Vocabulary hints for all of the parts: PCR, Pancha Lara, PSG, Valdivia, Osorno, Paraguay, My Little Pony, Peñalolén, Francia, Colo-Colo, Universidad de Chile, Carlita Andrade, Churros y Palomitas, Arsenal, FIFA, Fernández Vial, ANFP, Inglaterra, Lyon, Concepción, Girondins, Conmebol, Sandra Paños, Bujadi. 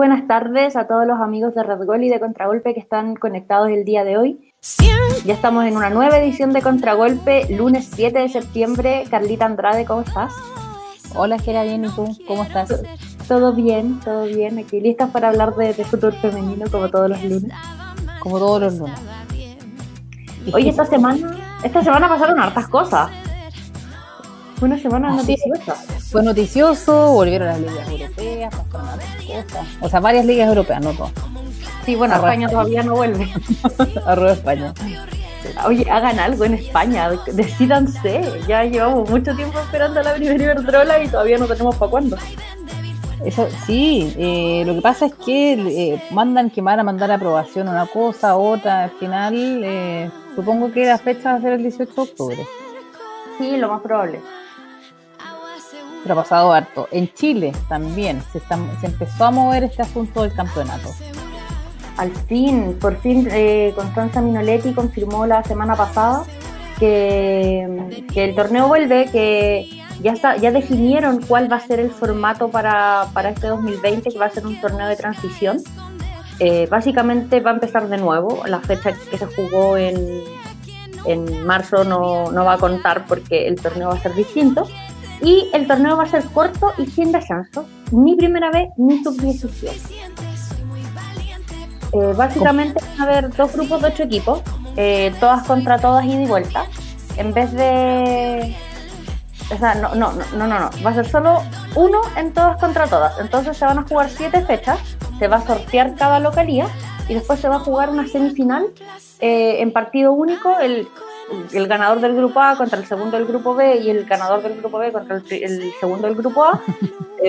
buenas tardes a todos los amigos de Red Gol y de Contragolpe que están conectados el día de hoy. Ya estamos en una nueva edición de Contragolpe, lunes 7 de septiembre. Carlita Andrade, ¿cómo estás? Hola, Gera, bien, ¿y tú? ¿Cómo estás? Todo bien, aquí listas para hablar de fútbol femenino como todos los lunes. Como todos los lunes. Oye, esta semana pasaron hartas cosas. Fue una semana noticiosa. Fue noticioso, volvieron las ligas europeas, pasaron hartas cosas. O sea, varias ligas europeas, no todas. Sí, bueno, España todavía no vuelve. Arroba España. Oye, hagan algo en España, decídanse. Ya llevamos mucho tiempo esperando la primera Iberdrola y todavía no tenemos para cuándo. Eso sí, lo que pasa es que mandan a aprobación una cosa, otra, al final supongo que la fecha va a ser el 18 de octubre. Sí, lo más probable. Pero ha pasado harto. En Chile también se empezó a mover este asunto del campeonato. Al fin, por fin, Constanza Minoletti confirmó la semana pasada que el torneo vuelve, que ya definieron cuál va a ser el formato para este 2020, que va a ser un torneo de transición. Básicamente va a empezar de nuevo. La fecha que se jugó en marzo no va a contar porque el torneo va a ser distinto. Y el torneo va a ser corto y sin descenso, ni primera vez ni sub-17. Básicamente van a haber dos grupos de 8 equipos, todas contra todas, ida y vuelta. En vez de... O sea, no. Va a ser solo uno en todas contra todas. Entonces se van a jugar 7 fechas, se va a sortear cada localía y después se va a jugar una semifinal en partido único, el ganador del grupo A contra el segundo del grupo B y el ganador del grupo B contra el segundo del grupo A.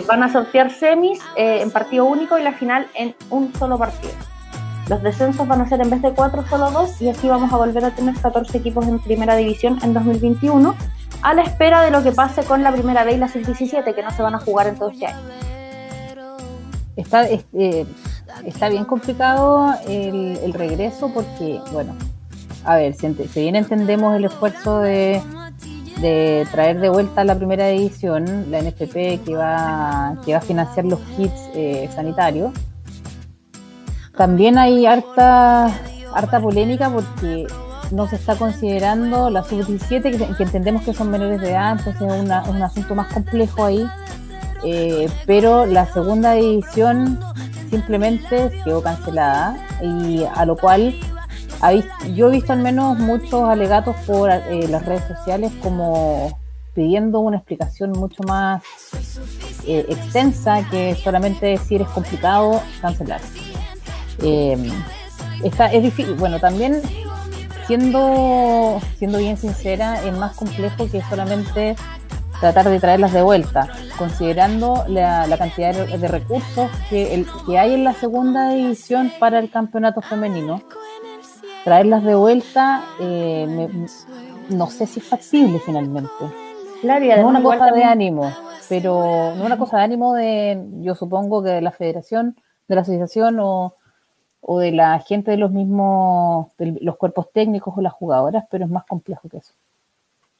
Van a sortear semis en partido único y la final en un solo partido. Los descensos van a ser en vez de 4, solo 2, y así vamos a volver a tener 14 equipos en primera división en 2021, a la espera de lo que pase con la primera B y la sub-17, que no se van a jugar en todo este año. Está bien complicado el regreso porque, bueno, a ver, si bien entendemos el esfuerzo de traer de vuelta la primera división, la NFP que va a financiar los kits sanitarios, también hay harta polémica porque no se está considerando la sub-17, que entendemos que son menores de edad, entonces es un asunto más complejo ahí, pero la segunda división simplemente quedó cancelada, y a lo cual yo he visto al menos muchos alegatos por las redes sociales como pidiendo una explicación mucho más extensa que solamente decir es complicado cancelar. Es difícil, bueno, también siendo bien sincera, es más complejo que solamente tratar de traerlas de vuelta, considerando la cantidad de recursos que hay en la segunda división para el campeonato femenino. Traerlas de vuelta no sé si es factible finalmente. Claro, y además, no una cosa también... de ánimo, pero no una cosa de ánimo de, yo supongo que de la federación, de la asociación o de la gente de los mismos, de los cuerpos técnicos o las jugadoras, pero es más complejo que eso.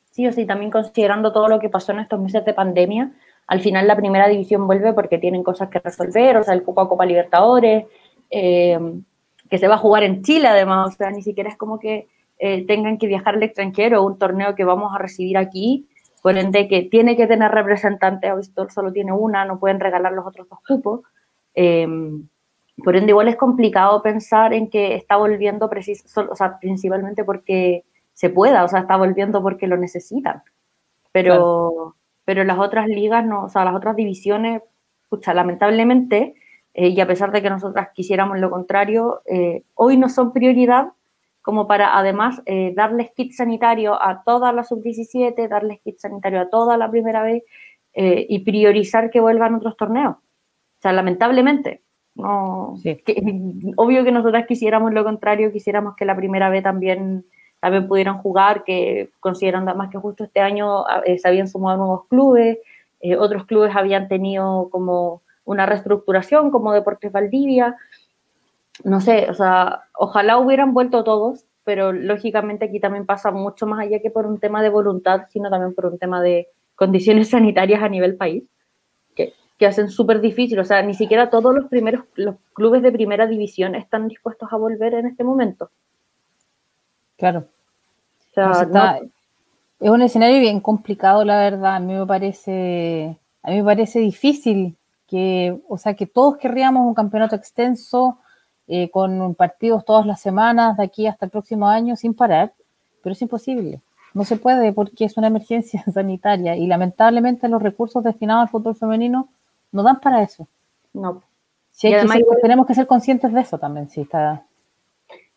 Sí, o sí, también considerando todo lo que pasó en estos meses de pandemia, al final la primera división vuelve porque tienen cosas que resolver, o sea, el cupo a Copa Libertadores, que se va a jugar en Chile además, o sea, ni siquiera es como que tengan que viajar al extranjero, un torneo que vamos a recibir aquí, por ende que tiene que tener representantes, Avistor solo tiene una, no pueden regalar los otros dos cupos, por ende igual es complicado pensar en que está volviendo principalmente porque se pueda, o sea, está volviendo porque lo necesitan, pero, claro. Pero las otras ligas, no, o sea, las otras divisiones, pucha, lamentablemente, y a pesar de que nosotras quisiéramos lo contrario, hoy no son prioridad como para además darles kit sanitario a toda la sub-17, darles kit sanitario a toda la primera vez y priorizar que vuelvan otros torneos. O sea, lamentablemente. No, sí. Obvio que nosotras quisiéramos lo contrario, quisiéramos que la primera B también pudieran jugar, que considerando más que justo este año se habían sumado nuevos clubes, otros clubes habían tenido como una reestructuración, como Deportes Valdivia, no sé, o sea, ojalá hubieran vuelto todos, pero lógicamente aquí también pasa mucho más allá que por un tema de voluntad, sino también por un tema de condiciones sanitarias a nivel país. que hacen súper difícil, o sea, ni siquiera todos los clubes de primera división están dispuestos a volver en este momento. Claro. O sea, es un escenario bien complicado, la verdad. A mí me parece difícil que todos querríamos un campeonato extenso, con partidos todas las semanas, de aquí hasta el próximo año, sin parar, pero es imposible. No se puede porque es una emergencia sanitaria y lamentablemente los recursos destinados al fútbol femenino no dan para eso. No. Sí, tenemos que ser conscientes de eso también, sí, está.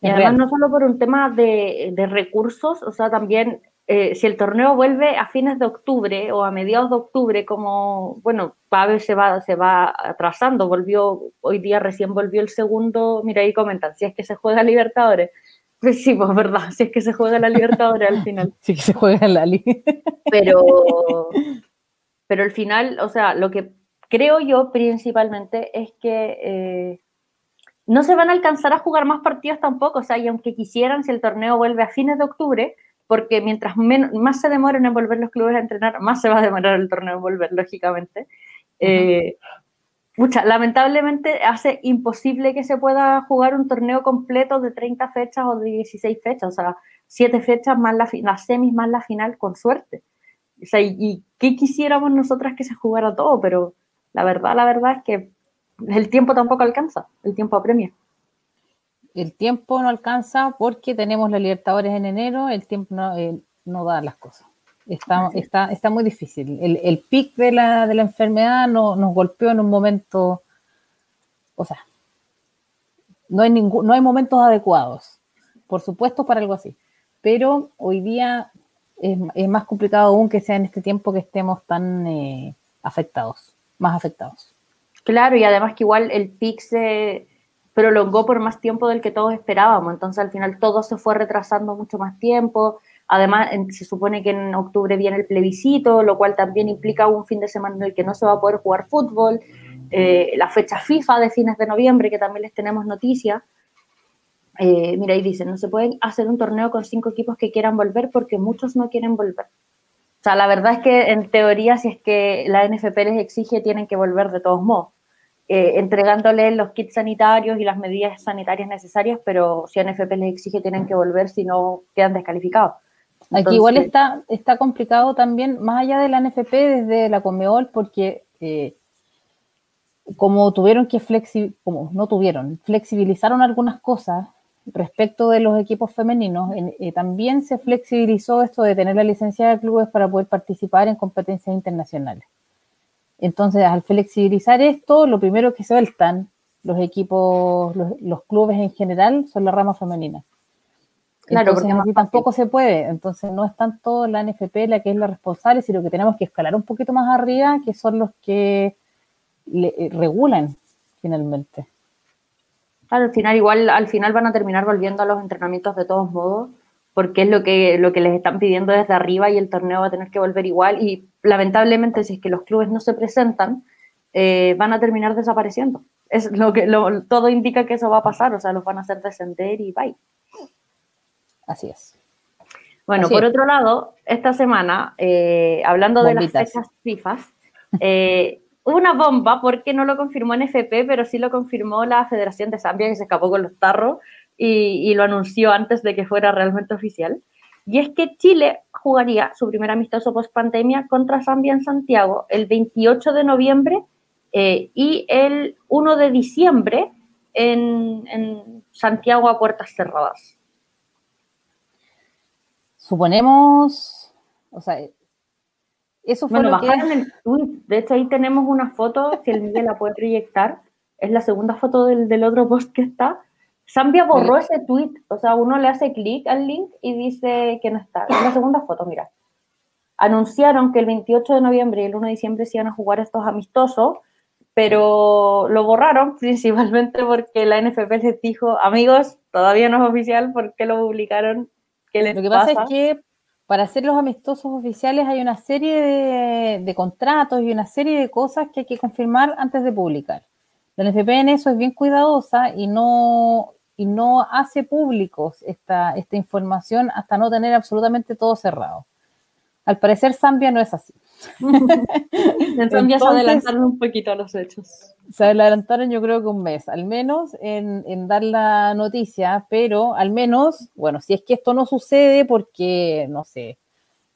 Y además real. No solo por un tema de recursos, o sea, también si el torneo vuelve a fines de octubre o a mediados de octubre, como, bueno, Pavel se va atrasando, hoy día recién volvió el segundo, mira, ahí comentan, si es que se juega Libertadores. Sí, pues verdad, si es que se juega la Libertadores al final. Sí que se juega la Libertadores. Pero al final, o sea, lo que creo yo principalmente es que no se van a alcanzar a jugar más partidos tampoco, o sea, y aunque quisieran, si el torneo vuelve a fines de octubre, porque mientras más se demoren en volver los clubes a entrenar, más se va a demorar el torneo en volver, lógicamente. Lamentablemente hace imposible que se pueda jugar un torneo completo de 30 fechas o de 16 fechas, o sea, 7 fechas más las semis más la final, con suerte. O sea, y qué quisiéramos nosotras que se jugara todo, pero la verdad es que el tiempo tampoco alcanza, el tiempo apremia. El tiempo no alcanza porque tenemos la Libertadores en enero, el tiempo no da las cosas. Está muy difícil. El pic de la enfermedad nos golpeó en un momento, o sea, no hay momentos adecuados, por supuesto, para algo así. Pero hoy día es más complicado aún que sea en este tiempo que estemos tan más afectados. Claro, y además que igual el pic se prolongó por más tiempo del que todos esperábamos, entonces al final todo se fue retrasando mucho más tiempo. Además, se supone que en octubre viene el plebiscito, lo cual también implica un fin de semana en el que no se va a poder jugar fútbol, la fecha FIFA de fines de noviembre, que también les tenemos noticia. Mira, ahí dicen, no se pueden hacer un torneo con 5 equipos que quieran volver porque muchos no quieren volver. O sea, la verdad es que en teoría, si es que la NFP les exige, tienen que volver de todos modos, entregándoles los kits sanitarios y las medidas sanitarias necesarias, pero si NFP les exige, tienen que volver, si no quedan descalificados. Entonces, aquí igual está complicado también, más allá de la NFP, desde la Conmebol, porque flexibilizaron algunas cosas respecto de los equipos femeninos, también se flexibilizó esto de tener la licencia de clubes para poder participar en competencias internacionales. Entonces, al flexibilizar esto, lo primero que sueltan los equipos, los clubes en general, son las ramas femeninas. Claro, entonces, porque aquí tampoco se puede, entonces no es tanto la NFP la que es la responsable, sino que tenemos que escalar un poquito más arriba, que son los que regulan finalmente. Claro, al final van a terminar volviendo a los entrenamientos de todos modos, porque es lo que les están pidiendo desde arriba y el torneo va a tener que volver igual, y lamentablemente si es que los clubes no se presentan, van a terminar desapareciendo. Es todo indica que eso va a pasar, o sea, los van a hacer descender y bye. Así es. Bueno, así por es. Otro lado, esta semana, hablando Bombitas. De las fechas FIFA, una bomba, porque no lo confirmó NFP, pero sí lo confirmó la Federación de Zambia, que se escapó con los tarros y lo anunció antes de que fuera realmente oficial. Y es que Chile jugaría su primer amistoso post-pandemia contra Zambia en Santiago el 28 de noviembre y el 1 de diciembre en Santiago a puertas cerradas. Suponemos, o sea, eso fue lo que... Bajaron el tweet, de hecho ahí tenemos una foto, si el Miguel la puede proyectar, es la segunda foto del otro post que está. Zambia borró ese tweet, o sea, uno le hace clic al link y dice que no está. Es la segunda foto, mira. Anunciaron que el 28 de noviembre y el 1 de diciembre se iban a jugar estos amistosos, pero lo borraron principalmente porque la NFP les dijo, amigos, todavía no es oficial, ¿por qué lo publicaron? Lo que pasa es que para hacer los amistosos oficiales hay una serie de contratos y una serie de cosas que hay que confirmar antes de publicar. La NFP en eso es bien cuidadosa y no hace públicos esta información hasta no tener absolutamente todo cerrado. Al parecer Zambia no es así. Entonces, se adelantaron un poquito a los hechos. Se adelantaron, yo creo que un mes, al menos, en dar la noticia, pero al menos, bueno, si es que esto no sucede porque, no sé,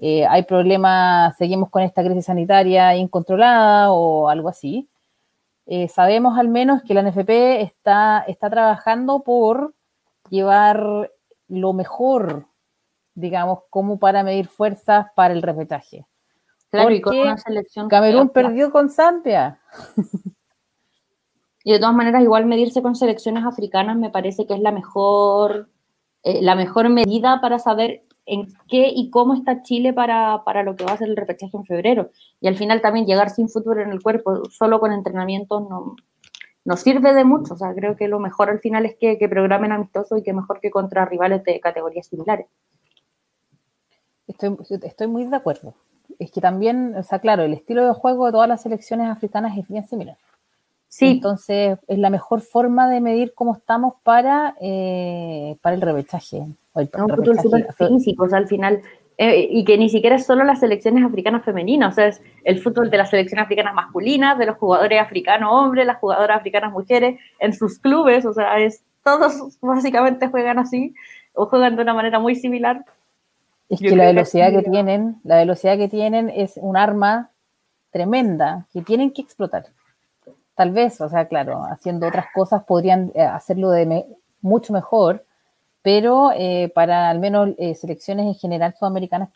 hay problemas, seguimos con esta crisis sanitaria incontrolada o algo así, sabemos al menos que la NFP está trabajando por llevar lo mejor, digamos, como para medir fuerzas para el repechaje. Claro, y con una selección Camerún perdió con Zambia. Y de todas maneras, igual medirse con selecciones africanas me parece que es la mejor medida para saber en qué y cómo está Chile para lo que va a ser el repechaje en febrero. Y al final también llegar sin fútbol en el cuerpo, solo con entrenamientos, no sirve de mucho. O sea, creo que lo mejor al final es que programen amistosos y que mejor que contra rivales de categorías similares. Estoy muy de acuerdo. Es que también, o sea, claro, el estilo de juego de todas las selecciones africanas es bien similar. Sí. Entonces, es la mejor forma de medir cómo estamos para el repechaje. Un fútbol súper físico, o sea, al final, y que ni siquiera es solo las selecciones africanas femeninas, o sea, es el fútbol de las selecciones africanas masculinas, de los jugadores africanos hombres, las jugadoras africanas mujeres, en sus clubes, o sea, todos básicamente juegan así, o juegan de una manera muy similar. Es que la velocidad que tienen es un arma tremenda que tienen que explotar. Tal vez, o sea, claro, haciendo otras cosas podrían hacerlo mucho mejor, pero para al menos selecciones en general sudamericanas,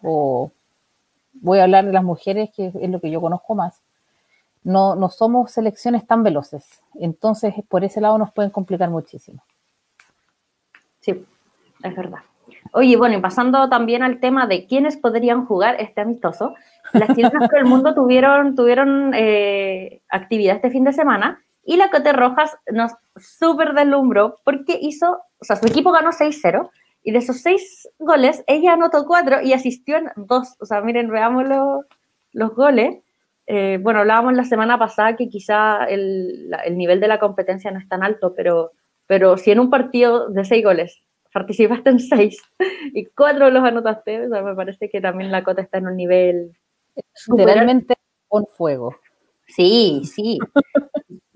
voy a hablar de las mujeres, que es lo que yo conozco más, no somos selecciones tan veloces. Entonces, por ese lado nos pueden complicar muchísimo. Sí, es verdad. Oye, bueno, y pasando también al tema de quiénes podrían jugar este amistoso, las chilenas por el mundo tuvieron actividad este fin de semana y la Cote Rojas nos súper deslumbró porque su equipo ganó 6-0 y de esos 6 goles ella anotó 4 y asistió en 2. O sea, miren, veamos los goles. Bueno, hablábamos la semana pasada que quizá el nivel de la competencia no es tan alto, pero si en un partido de 6 goles participaste en 6 y 4 los anotaste, o sea, me parece que también la Cota está en un nivel literalmente con fuego. Sí. Si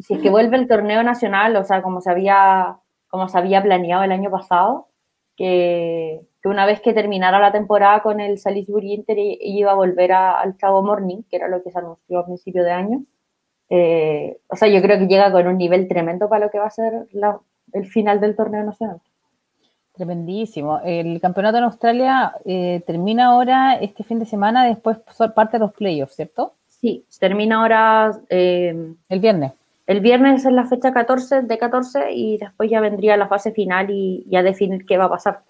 es que vuelve el torneo nacional, o sea, como se había planeado el año pasado, que una vez que terminara la temporada con el Salisbury Inter iba a volver al Santiago Morning, que era lo que se anunció a principio de año. O sea, yo creo que llega con un nivel tremendo para lo que va a ser el final del torneo nacional. Tremendísimo. El campeonato en Australia termina ahora este fin de semana, después parte de los playoffs, ¿cierto? Sí, termina ahora... el viernes. El viernes es la fecha 14 de 14 y después ya vendría la fase final y a definir qué va a pasar.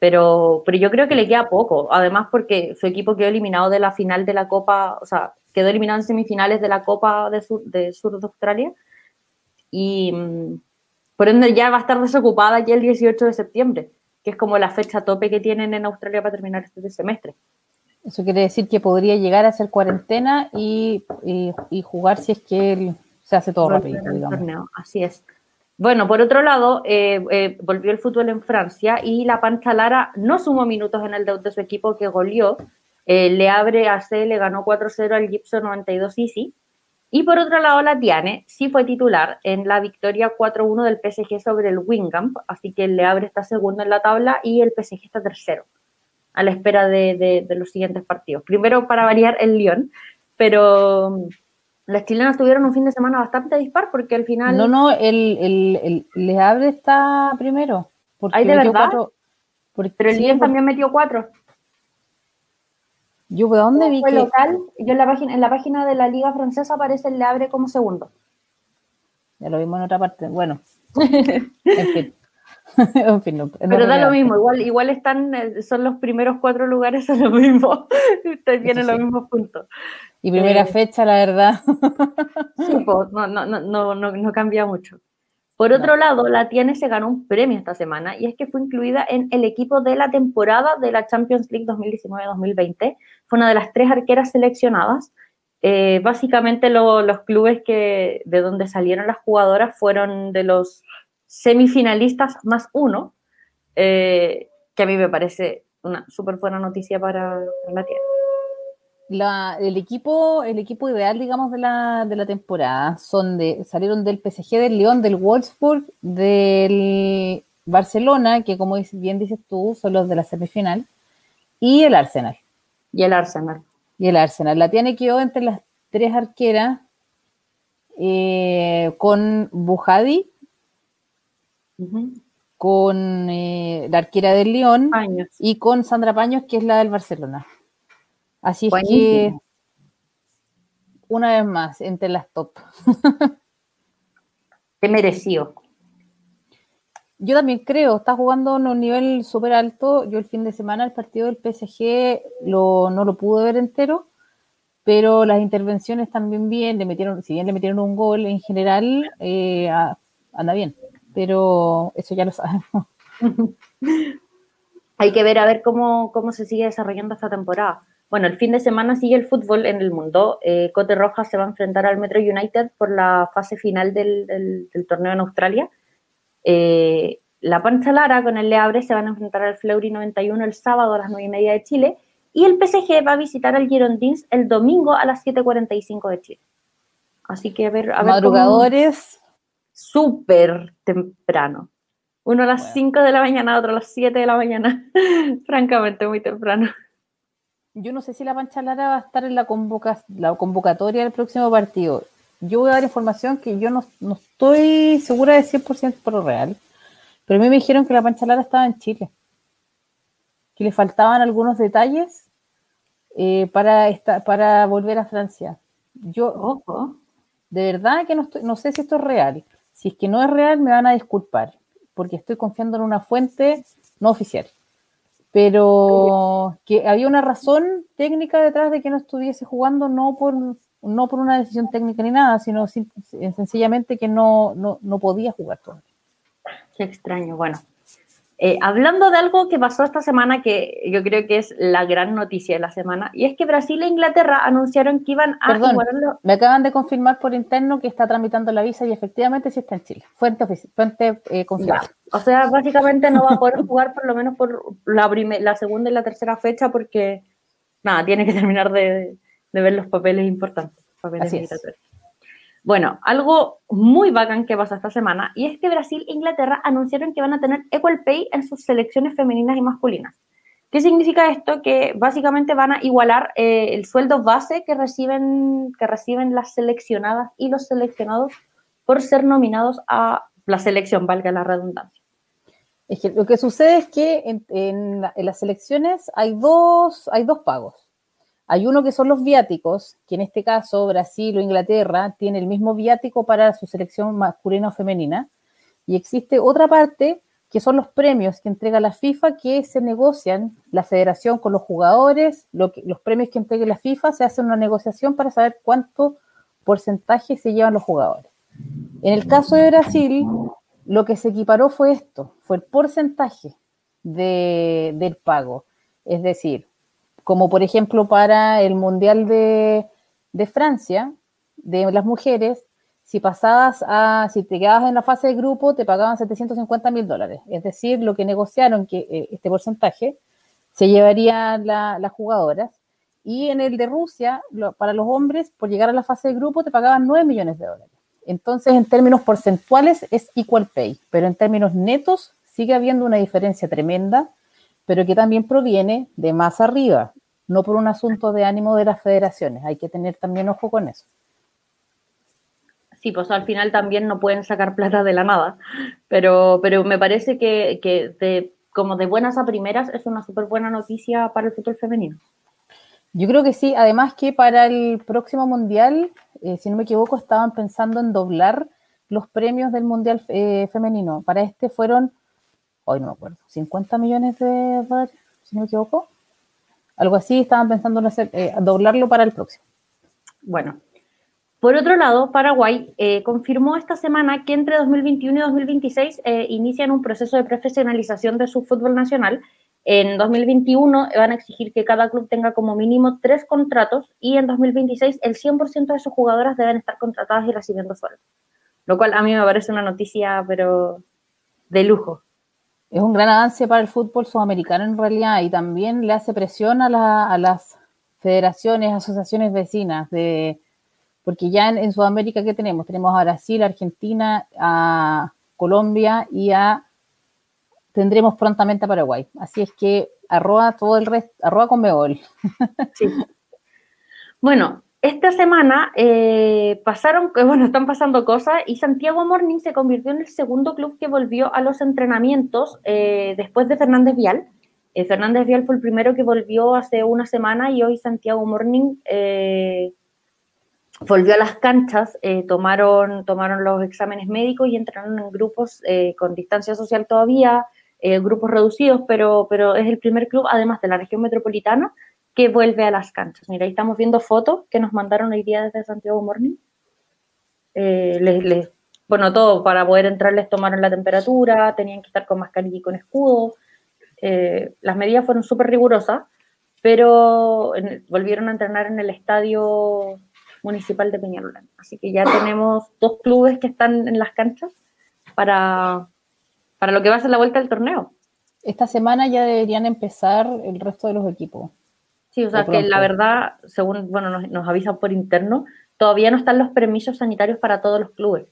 Pero yo creo que le queda poco, además porque su equipo quedó eliminado de la final de la Copa, o sea, quedó eliminado en semifinales de la Copa de Sur de Australia y... por ende, ya va a estar desocupada ya el 18 de septiembre, que es como la fecha tope que tienen en Australia para terminar este semestre. Eso quiere decir que podría llegar a hacer cuarentena y jugar si es que se hace todo rápido, digamos. Así es. Bueno, por otro lado, volvió el fútbol en Francia y la Pancha Lara no sumó minutos en el debut de su equipo, que goleó. Le Havre AC le ganó 4-0 al Gipso 92 Easy. Y por otro lado, la TN sí fue titular en la victoria 4-1 del PSG sobre el Wingamp, así que el Le Havre está segundo en la tabla y el PSG está tercero, a la espera de los siguientes partidos. Primero, para variar, el Lyon, pero las chilenas tuvieron un fin de semana bastante dispar porque al final... No, el Le Havre está primero. ¿Hay de verdad? Pero el Lyon también metió 4. ¿Yo de dónde vi que...? Local, yo en la página de la Liga Francesa aparece el Le Havre como segundo. Ya lo vimos en otra parte. Bueno, en fin. No, pero da lo mismo. Igual son los primeros 4 lugares, son lo mismo. Ustedes tienen los mismos puntos. Y primera fecha, la verdad. Sí, pues, no cambia mucho. Por otro lado, la TN se ganó un premio esta semana y es que fue incluida en el equipo de la temporada de la Champions League 2019-2020. Fue una de las 3 arqueras seleccionadas. Básicamente los clubes de donde salieron las jugadoras fueron de los semifinalistas más 1, que a mí me parece una súper buena noticia para la TN. El equipo ideal, digamos, de la temporada salieron del PSG, del Lyon, del Wolfsburg, del Barcelona, que como bien dices tú, son los de la semifinal, y el Arsenal. La tiene quedó entre las tres arqueras con Bujadi, uh-huh, con la arquera del Lyon, Paños, y con Sandra Paños, que es la del Barcelona. Así Buenísimo. Es que, una vez más, entre las top. Te mereció. Yo también creo, está jugando a un nivel súper alto. Yo el fin de semana el partido del PSG no lo pude ver entero, pero las intervenciones también bien, si bien le metieron un gol en general, anda bien, pero eso ya lo sabemos. Hay que ver a ver cómo se sigue desarrollando esta temporada. Bueno, el fin de semana sigue el fútbol en el mundo. Cote Roja se va a enfrentar al Metro United por la fase final del torneo en Australia. La Pancha Lara con el Le Havre se van a enfrentar al Fleury 91 el sábado a las 9:30 de Chile. Y el PSG va a visitar al Girondins el domingo a las 7:45 de Chile. Así que a ver madrugadores. Súper temprano. Uno a las 5 de la mañana, otro a las 7 de la mañana. Francamente, muy temprano. Yo no sé si la Pancha Lara va a estar en la convocatoria del próximo partido. Yo voy a dar información que yo no estoy segura de 100% por lo real, pero a mí me dijeron que la Pancha Lara estaba en Chile, que le faltaban algunos detalles para volver a Francia. Yo, ojo, de verdad que no sé si esto es real. Si es que no es real, me van a disculpar, porque estoy confiando en una fuente no oficial. Pero que había una razón técnica detrás de que no estuviese jugando, no por una decisión técnica ni nada, sino sencillamente que no podía jugar todo. Qué extraño. Bueno, hablando de algo que pasó esta semana, que yo creo que es la gran noticia de la semana, y es que Brasil e Inglaterra anunciaron que iban a... Perdón, me acaban de confirmar por interno que está tramitando la visa y efectivamente sí está en Chile. Fuente confirmada. O sea, básicamente no va a poder jugar por lo menos por la segunda y la tercera fecha porque, nada, tiene que terminar de ver los papeles importantes. Bueno, algo muy bacán que pasó esta semana y es que Brasil e Inglaterra anunciaron que van a tener equal pay en sus selecciones femeninas y masculinas. ¿Qué significa esto? Que básicamente van a igualar el sueldo base que reciben las seleccionadas y los seleccionados por ser nominados a la selección, valga la redundancia. Es que lo que sucede es que en las selecciones hay dos pagos. Hay uno que son los viáticos, que en este caso Brasil o Inglaterra tiene el mismo viático para su selección masculina o femenina. Y existe otra parte que son los premios que entrega la FIFA, que se negocian la federación con los jugadores. Los premios que entregue la FIFA se hace una negociación para saber cuánto porcentaje se llevan los jugadores. En el caso de Brasil, lo que se equiparó fue esto, fue el porcentaje del pago. Es decir, como por ejemplo para el Mundial de Francia, de las mujeres, si te quedabas en la fase de grupo, te pagaban $750,000. Es decir, lo que negociaron, que este porcentaje, se llevarían las jugadoras. Y en el de Rusia, para los hombres, por llegar a la fase de grupo, te pagaban $9 millones. Entonces, en términos porcentuales es equal pay, pero en términos netos sigue habiendo una diferencia tremenda, pero que también proviene de más arriba, no por un asunto de ánimo de las federaciones. Hay que tener también ojo con eso. Sí, pues al final también no pueden sacar plata de la nada, pero me parece que como de buenas a primeras es una súper buena noticia para el fútbol femenino. Yo creo que sí, además que para el próximo Mundial, si no me equivoco, estaban pensando en doblar los premios del Mundial femenino. Para este fueron, hoy no me acuerdo, $50 millones, si no me equivoco. Algo así, estaban pensando en hacer, doblarlo para el próximo. Bueno, por otro lado, Paraguay confirmó esta semana que entre 2021 y 2026 inician un proceso de profesionalización de su fútbol nacional. En 2021 van a exigir que cada club tenga como mínimo 3 contratos y en 2026 el 100% de sus jugadoras deben estar contratadas y recibiendo sueldo. Lo cual a mí me parece una noticia, pero de lujo. Es un gran avance para el fútbol sudamericano en realidad y también le hace presión a las federaciones, asociaciones vecinas, porque ya en Sudamérica, ¿qué tenemos? Tenemos a Brasil, a Argentina, a Colombia y tendremos prontamente a Paraguay. Así es que arroba todo el resto, arroba Conmebol. Sí. Bueno, esta semana están pasando cosas y Santiago Morning se convirtió en el segundo club que volvió a los entrenamientos después de Fernández Vial. Fernández Vial fue el primero que volvió hace una semana y hoy Santiago Morning volvió a las canchas, tomaron los exámenes médicos y entraron en grupos con distancia social todavía, grupos reducidos, pero es el primer club, además de la región metropolitana, que vuelve a las canchas. Mira, ahí estamos viendo fotos que nos mandaron hoy día desde Santiago Morning. Todo, para poder entrar les tomaron la temperatura, tenían que estar con mascarilla y con escudo. Las medidas fueron súper rigurosas, pero volvieron a entrenar en el estadio municipal de Peñalolén. Así que ya tenemos dos clubes que están en las canchas para lo que va a ser la vuelta del torneo. Esta semana ya deberían empezar el resto de los equipos. Sí, o sea que la verdad, según nos avisan por interno, todavía no están los permisos sanitarios para todos los clubes.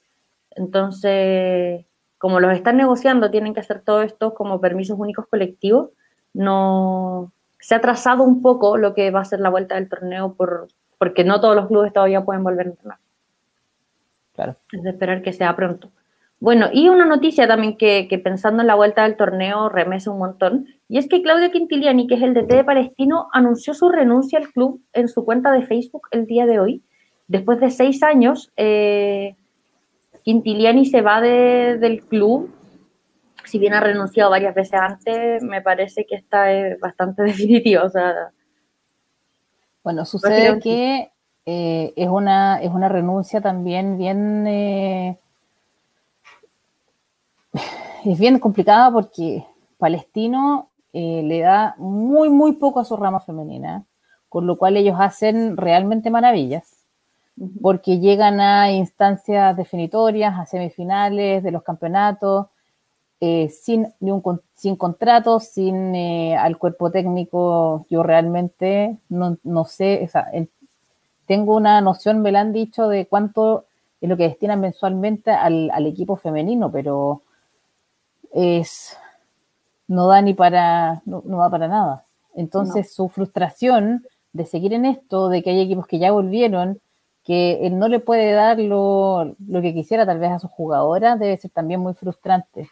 Entonces, como los están negociando, tienen que hacer todo esto como permisos únicos colectivos. No se ha atrasado un poco lo que va a ser la vuelta del torneo porque no todos los clubes todavía pueden volver a entrenar. Claro. Es de esperar que sea pronto. Bueno, y una noticia también que pensando en la vuelta del torneo remece un montón, y es que Claudio Quintiliani, que es el DT de Palestino, anunció su renuncia al club en su cuenta de Facebook el día de hoy. Después de 6 años, Quintiliani se va del club. Si bien ha renunciado varias veces antes, me parece que esta es bastante definitiva, o sea... Bueno, sucede que es una renuncia también bien... es bien complicada porque Palestino le da muy, muy poco a su rama femenina, con lo cual ellos hacen realmente maravillas, porque llegan a instancias definitorias, a semifinales de los campeonatos, sin contratos, sin al cuerpo técnico. Yo realmente no sé, o sea, tengo una noción, me la han dicho, de cuánto es lo que destinan mensualmente al equipo femenino, pero no da para nada. Entonces Su frustración de seguir en esto, de que hay equipos que ya volvieron, que él no le puede dar lo que quisiera tal vez a sus jugadoras, debe ser también muy frustrante.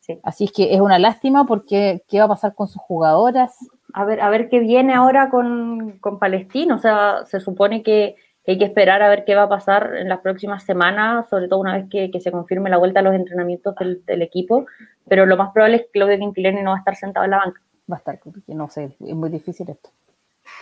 Sí. Así es que es una lástima porque ¿qué va a pasar con sus jugadoras? A ver qué viene ahora con Palestino. O sea, se supone que hay que esperar a ver qué va a pasar en las próximas semanas, sobre todo una vez que se confirme la vuelta a los entrenamientos del equipo, pero lo más probable es que Claudio Quintiliani no va a estar sentado en la banca. Va a estar, no sé, es muy difícil esto.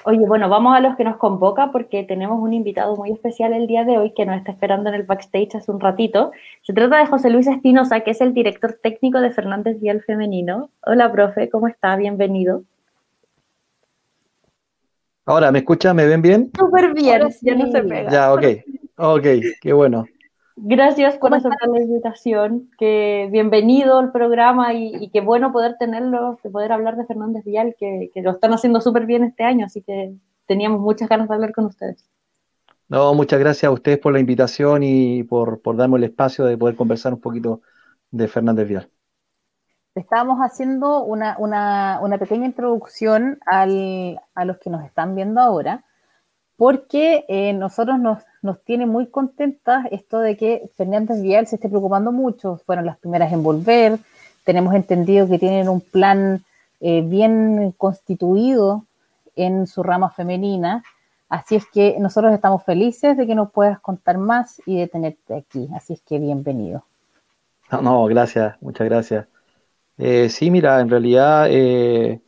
Oye, bueno, vamos a los que nos convoca, porque tenemos un invitado muy especial el día de hoy que nos está esperando en el backstage hace un ratito. Se trata de José Luis Espinosa, que es el director técnico de Fernández Vial Femenino. Hola, profe, ¿cómo está? Bienvenido. Ahora, ¿me escucha? ¿Me ven bien? Súper bien, ahora sí. Ya no se pega. Ya, ok, qué bueno. Gracias por aceptar la invitación, que bienvenido al programa y qué bueno poder tenerlo, poder hablar de Fernández Vial, que lo están haciendo súper bien este año, así que teníamos muchas ganas de hablar con ustedes. No, muchas gracias a ustedes por la invitación y por darme el espacio de poder conversar un poquito de Fernández Vial. Estábamos haciendo una pequeña introducción a los que nos están viendo ahora, porque nosotros nos tiene muy contentas esto de que Fernández Vial se esté preocupando mucho. Fueron las primeras en volver, tenemos entendido que tienen un plan bien constituido en su rama femenina, así es que nosotros estamos felices de que nos puedas contar más y de tenerte aquí, así es que bienvenido. No, gracias, muchas gracias. Sí, mira, en realidad, se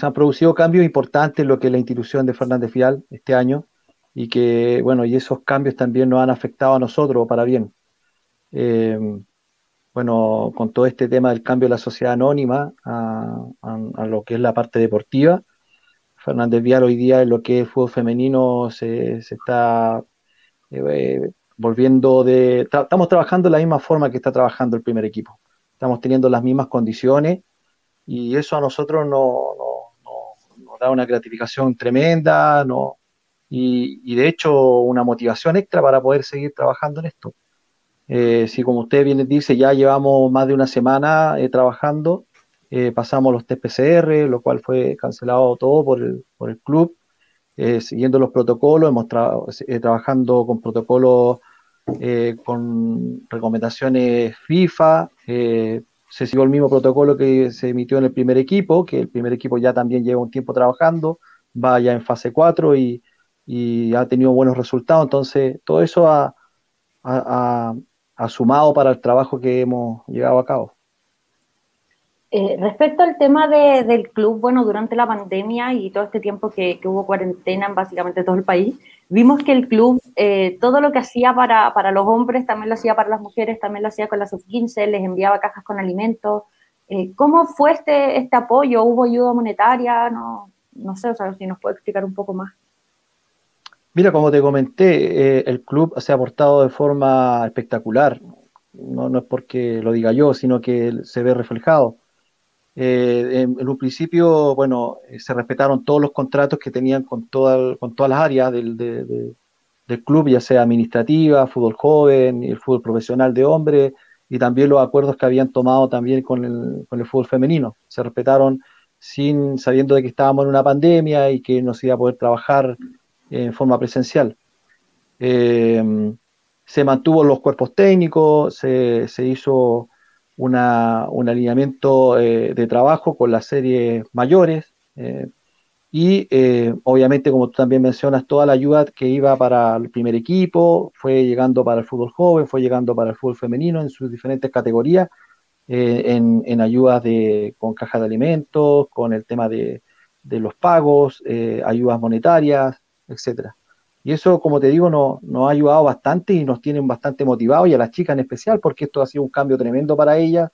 han producido cambios importantes en lo que es la institución de Fernández Vial este año, y que, y esos cambios también nos han afectado a nosotros para bien. Con todo este tema del cambio de la sociedad anónima a lo que es la parte deportiva, Fernández Vial hoy día en lo que es fútbol femenino se está volviendo estamos trabajando de la misma forma que está trabajando el primer equipo. Estamos teniendo las mismas condiciones y eso a nosotros nos da una gratificación tremenda, ¿no? Y de hecho una motivación extra para poder seguir trabajando en esto. Si como usted bien dice, ya llevamos más de una semana trabajando, pasamos los test PCR, lo cual fue cancelado todo por el club, siguiendo los protocolos, hemos trabajando con protocolos, con recomendaciones FIFA, se siguió el mismo protocolo que se emitió en el primer equipo, que el primer equipo ya también lleva un tiempo trabajando, va ya en fase 4 y ha tenido buenos resultados, entonces todo eso ha sumado para el trabajo que hemos llevado a cabo. Respecto al tema del club, bueno, durante la pandemia y todo este tiempo que hubo cuarentena en básicamente todo el país, vimos que el club, todo lo que hacía para los hombres, también lo hacía para las mujeres, también lo hacía con las sub-15, les enviaba cajas con alimentos. ¿Cómo fue este apoyo? ¿Hubo ayuda monetaria? No sé, o sea, si nos puede explicar un poco más. Mira, como te comenté, el club se ha portado de forma espectacular. No es porque lo diga yo, sino que se ve reflejado. En un principio, bueno, se respetaron todos los contratos que tenían con todas las áreas del club, ya sea administrativa, fútbol joven, el fútbol profesional de hombres, y también los acuerdos que habían tomado también con el fútbol femenino. Se respetaron sabiendo de que estábamos en una pandemia y que no se iba a poder trabajar en forma presencial. Se mantuvo los cuerpos técnicos, se hizo un alineamiento de trabajo con las series mayores y obviamente, como tú también mencionas, toda la ayuda que iba para el primer equipo fue llegando para el fútbol joven, fue llegando para el fútbol femenino en sus diferentes categorías, en ayudas con cajas de alimentos, con el tema de los pagos, ayudas monetarias, etcétera. Y eso, como te digo, nos ha ayudado bastante y nos tienen bastante motivados, y a las chicas en especial, porque esto ha sido un cambio tremendo para ellas,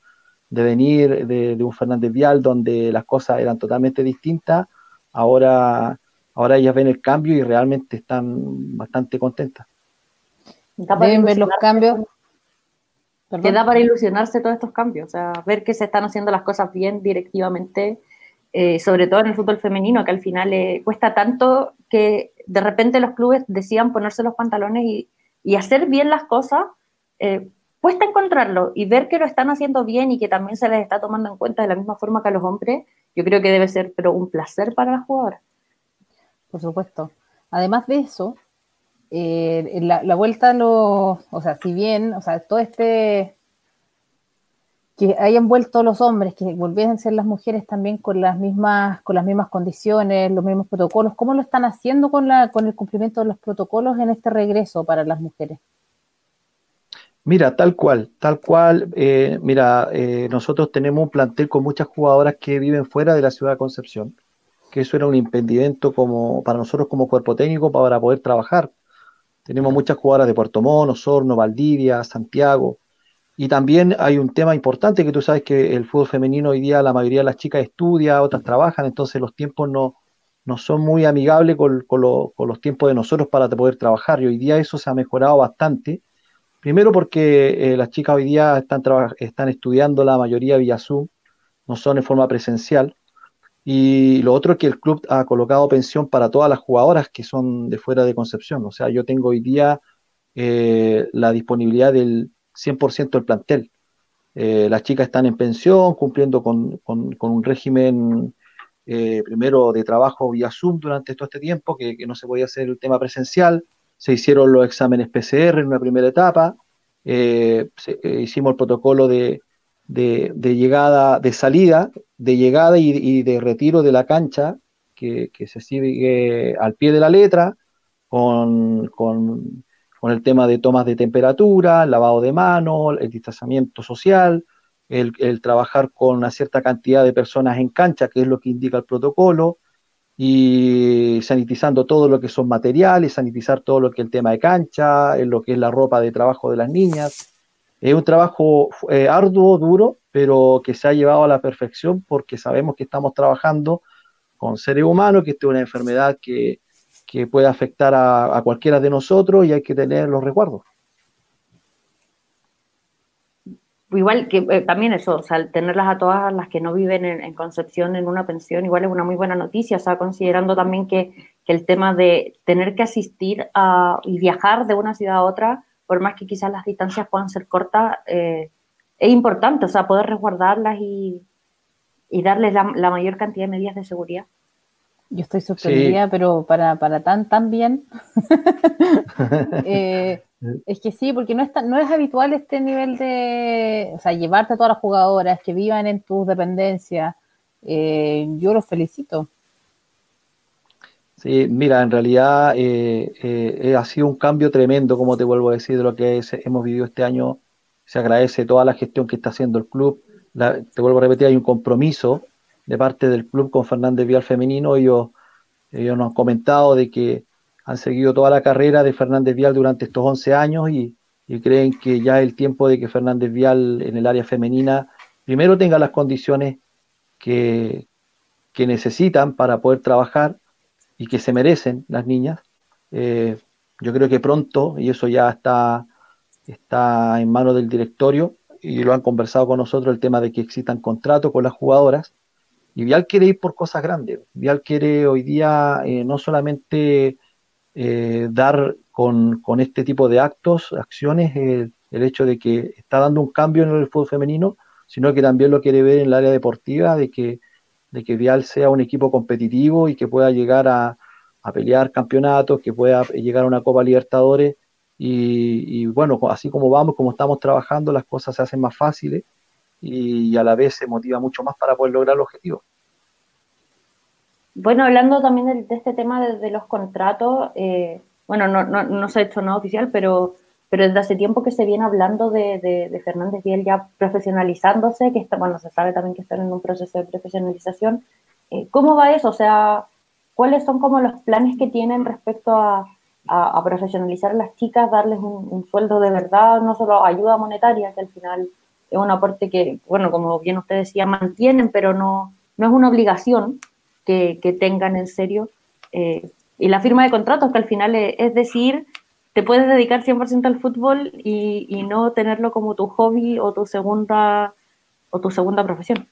de venir de un Fernández Vial donde las cosas eran totalmente distintas. Ahora ellas ven el cambio y realmente están bastante contentas. Deben ver los cambios. Que da para ilusionarse todos estos cambios, o sea, ver que se están haciendo las cosas bien directivamente. Sobre todo en el fútbol femenino, que al final cuesta tanto que de repente los clubes decidan ponerse los pantalones y hacer bien las cosas, cuesta encontrarlo, y ver que lo están haciendo bien y que también se les está tomando en cuenta de la misma forma que a los hombres, yo creo que debe ser pero un placer para las jugadoras. Por supuesto. Además de eso, la vuelta, todo este... que hayan vuelto los hombres, que volviesen a ser las mujeres también con las mismas condiciones, los mismos protocolos. ¿Cómo lo están haciendo con el cumplimiento de los protocolos en este regreso para las mujeres? Mira, tal cual. Nosotros tenemos un plantel con muchas jugadoras que viven fuera de la ciudad de Concepción, que eso era un impedimento como para nosotros como cuerpo técnico para poder trabajar. Tenemos muchas jugadoras de Puerto Montt, Osorno, Valdivia, Santiago. Y también hay un tema importante, que tú sabes que el fútbol femenino hoy día la mayoría de las chicas estudia, otras trabajan, entonces los tiempos no son muy amigables con los tiempos de nosotros para poder trabajar, y hoy día eso se ha mejorado bastante. Primero porque las chicas hoy día están estudiando la mayoría vía Zoom, no son en forma presencial, y lo otro es que el club ha colocado pensión para todas las jugadoras que son de fuera de Concepción. O sea, yo tengo hoy día la disponibilidad del 100% del plantel. Las chicas están en pensión, cumpliendo con un régimen primero de trabajo vía Zoom durante todo este tiempo, que no se podía hacer el tema presencial. Se hicieron los exámenes PCR en una primera etapa, hicimos el protocolo de llegada, de salida, de llegada y de retiro de la cancha, que se sigue al pie de la letra, con el tema de tomas de temperatura, lavado de manos, el distanciamiento social, el trabajar con una cierta cantidad de personas en cancha, que es lo que indica el protocolo, y sanitizando todo lo que son materiales, sanitizar todo lo que es el tema de cancha, lo que es la ropa de trabajo de las niñas. Es un trabajo arduo, duro, pero que se ha llevado a la perfección, porque sabemos que estamos trabajando con seres humanos, que esta es una enfermedad que puede afectar a cualquiera de nosotros, y hay que tener los resguardos. igual que también eso, o sea, tenerlas a todas las que no viven en Concepción en una pensión, igual es una muy buena noticia, o sea, considerando también que el tema de tener que asistir a, y viajar de una ciudad a otra, por más que quizás las distancias puedan ser cortas, es importante, o sea, poder resguardarlas y darles la mayor cantidad de medidas de seguridad. Yo estoy sorprendida, sí. Pero para tan bien. Es que sí, porque no es habitual este nivel de... O sea, llevarte a todas las jugadoras que vivan en tus dependencias. Yo los felicito. Sí, mira, en realidad ha sido un cambio tremendo, como te vuelvo a decir, de lo que hemos vivido este año. Se agradece toda la gestión que está haciendo el club. Te vuelvo a repetir, hay un compromiso de parte del club con Fernández Vial femenino. Ellos nos han comentado de que han seguido toda la carrera de Fernández Vial durante estos 11 años y creen que ya es el tiempo de que Fernández Vial en el área femenina primero tenga las condiciones que necesitan para poder trabajar y que se merecen las niñas. Yo creo que pronto, y eso ya está en manos del directorio, y lo han conversado con nosotros, el tema de que existan contratos con las jugadoras. Y Vial quiere ir por cosas grandes. Vial quiere hoy día no solamente dar con este tipo de actos, acciones, el hecho de que está dando un cambio en el fútbol femenino, sino que también lo quiere ver en el área deportiva, de que Vial sea un equipo competitivo y que pueda llegar a pelear campeonatos, que pueda llegar a una Copa Libertadores. Y bueno, así como vamos, como estamos trabajando, las cosas se hacen más fáciles. Y a la vez se motiva mucho más para poder lograr el objetivo. Bueno, hablando también de este tema de los contratos, bueno, no se ha hecho nada oficial, pero desde hace tiempo que se viene hablando de Fernández Vial ya profesionalizándose, que está, bueno, se sabe también que están en un proceso de profesionalización. ¿Cómo va eso? O sea, ¿cuáles son como los planes que tienen respecto a profesionalizar a las chicas, darles un sueldo de verdad, no solo ayuda monetaria, que al final... Es un aporte que, bueno, como bien usted decía, mantienen, pero no es una obligación que tengan en serio. Y la firma de contratos, que al final es decir, te puedes dedicar 100% al fútbol y no tenerlo como tu hobby o tu segunda profesión.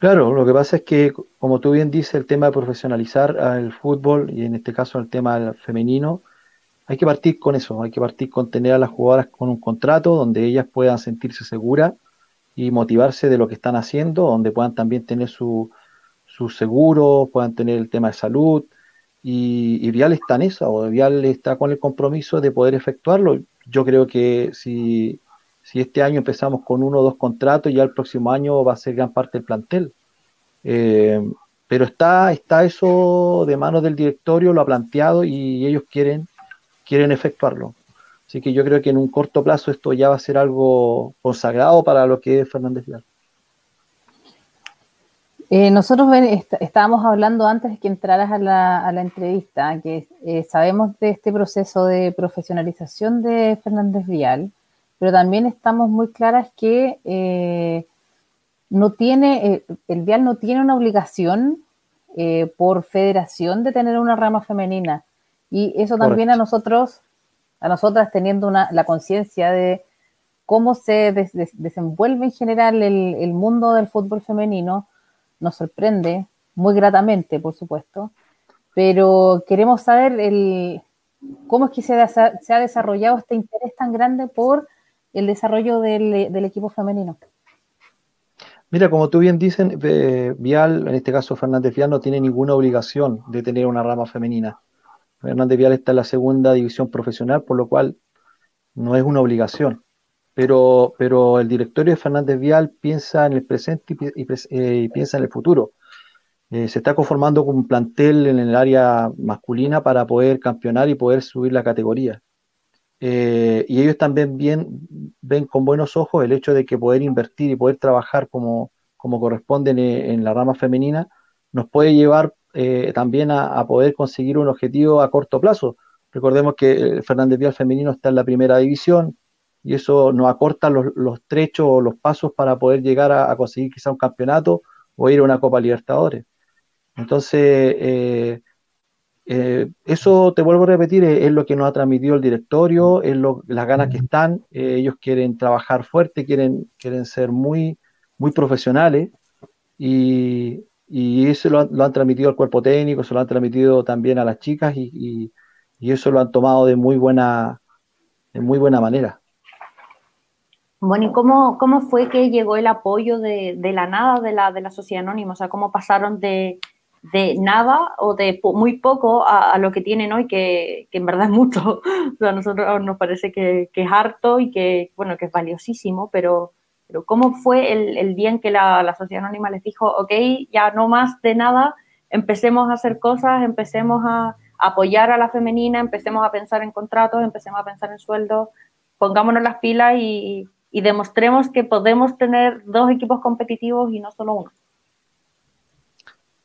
Claro, lo que pasa es que, como tú bien dices, el tema de profesionalizar el fútbol, y en este caso el tema femenino, hay que partir con eso, hay que partir con tener a las jugadoras con un contrato donde ellas puedan sentirse seguras y motivarse de lo que están haciendo, donde puedan también tener sus seguros, puedan tener el tema de salud, y Vial está en eso, o Vial está con el compromiso de poder efectuarlo. Yo creo que si este año empezamos con 1 o 2 contratos, ya el próximo año va a ser gran parte del plantel. Pero está eso de manos del directorio, lo ha planteado y ellos quieren efectuarlo. Así que yo creo que en un corto plazo esto ya va a ser algo consagrado para lo que es Fernández Vial. Nosotros estábamos hablando antes de que entraras a la entrevista, que sabemos de este proceso de profesionalización de Fernández Vial, pero también estamos muy claras que el Vial no tiene una obligación por federación de tener una rama femenina. Y eso también correcto. a nosotras teniendo la conciencia de cómo se desenvuelve en general el mundo del fútbol femenino, nos sorprende, muy gratamente, por supuesto, pero queremos saber cómo es que se ha desarrollado este interés tan grande por el desarrollo del equipo femenino. Mira, como tú bien dicen, Vial, en este caso Fernández Vial, no tiene ninguna obligación de tener una rama femenina. Fernández Vial está en la segunda división profesional, por lo cual no es una obligación. Pero el directorio de Fernández Vial piensa en el presente y piensa en el futuro. Se está conformando un plantel en el área masculina para poder campeonar y poder subir la categoría. Y ellos también ven con buenos ojos el hecho de que poder invertir y poder trabajar como corresponde en la rama femenina nos puede llevar también a poder conseguir un objetivo a corto plazo. Recordemos que el Fernández Vial femenino está en la primera división y eso nos acorta los trechos o los pasos para poder llegar a conseguir quizá un campeonato o ir a una Copa Libertadores. Entonces Eso, te vuelvo a repetir, es lo que nos ha transmitido el directorio, es las ganas que están. Ellos quieren trabajar fuerte, quieren ser muy, muy profesionales, y eso lo han transmitido al cuerpo técnico, se lo han transmitido también a las chicas, y eso lo han tomado de muy buena manera. Bueno, ¿y cómo fue que llegó el apoyo de la nada de la Sociedad Anónima? O sea, ¿cómo pasaron de nada o de muy poco a lo que tienen hoy, que en verdad es mucho? O sea, a nosotros nos parece que es harto y que, bueno, que es valiosísimo, pero ¿cómo fue el día en que la Sociedad Anónima les dijo, ok, ya no más de nada, empecemos a hacer cosas, empecemos a apoyar a la femenina, empecemos a pensar en contratos, empecemos a pensar en sueldos, pongámonos las pilas y demostremos que podemos tener dos equipos competitivos y no solo uno?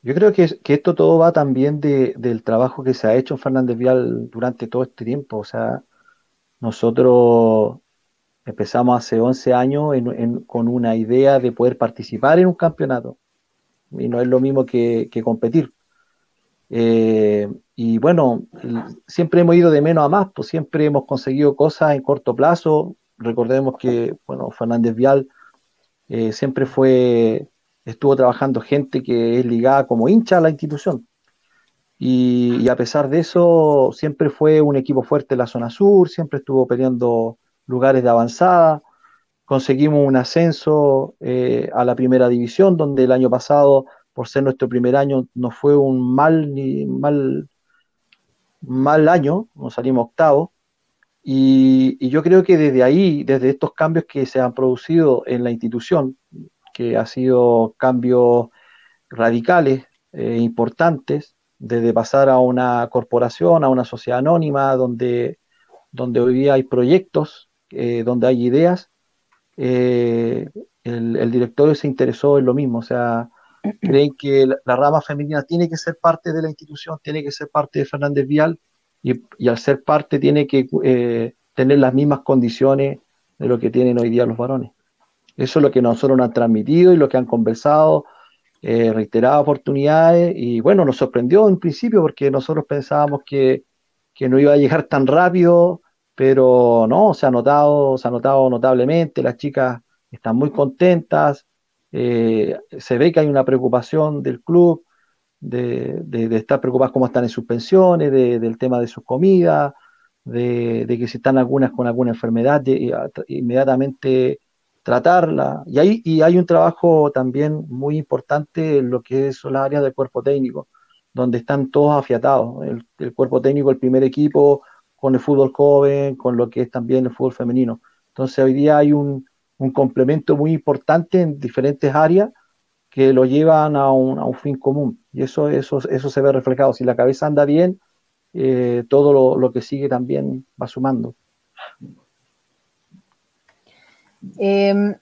Yo creo que esto todo va también del trabajo que se ha hecho en Fernández Vial durante todo este tiempo. O sea, nosotros empezamos hace 11 años con una idea de poder participar en un campeonato, y no es lo mismo que competir. Y bueno, siempre hemos ido de menos a más, pues siempre hemos conseguido cosas en corto plazo. Recordemos que, bueno, Fernández Vial siempre estuvo trabajando gente que es ligada como hincha a la institución, y a pesar de eso siempre fue un equipo fuerte en la zona sur, siempre estuvo peleando lugares de avanzada. Conseguimos un ascenso a la primera división, donde el año pasado, por ser nuestro primer año, no fue un mal año, nos salimos octavos, y yo creo que desde ahí, desde estos cambios que se han producido en la institución, que ha sido cambios radicales, importantes, desde pasar a una corporación, a una sociedad anónima, donde hoy día hay proyectos, donde hay ideas, el directorio se interesó en lo mismo. O sea, creen que la rama femenina tiene que ser parte de la institución, tiene que ser parte de Fernández Vial, y al ser parte tiene que tener las mismas condiciones de lo que tienen hoy día los varones. Eso es lo que nosotros nos han transmitido y lo que han conversado, reiteradas oportunidades, y bueno, nos sorprendió en principio porque nosotros pensábamos que no iba a llegar tan rápido, pero no, se ha notado notablemente. Las chicas están muy contentas, se ve que hay una preocupación del club, de estar preocupadas cómo están en sus pensiones, del tema de sus comidas, de que si están algunas con alguna enfermedad, inmediatamente tratarla. Y hay un trabajo también muy importante en lo que son las áreas del cuerpo técnico, donde están todos afiatados, el cuerpo técnico, el primer equipo, con el fútbol joven, con lo que es también el fútbol femenino. Entonces hoy día hay un complemento muy importante en diferentes áreas que lo llevan a un fin común, y eso se ve reflejado. Si la cabeza anda bien, todo lo que sigue también va sumando. En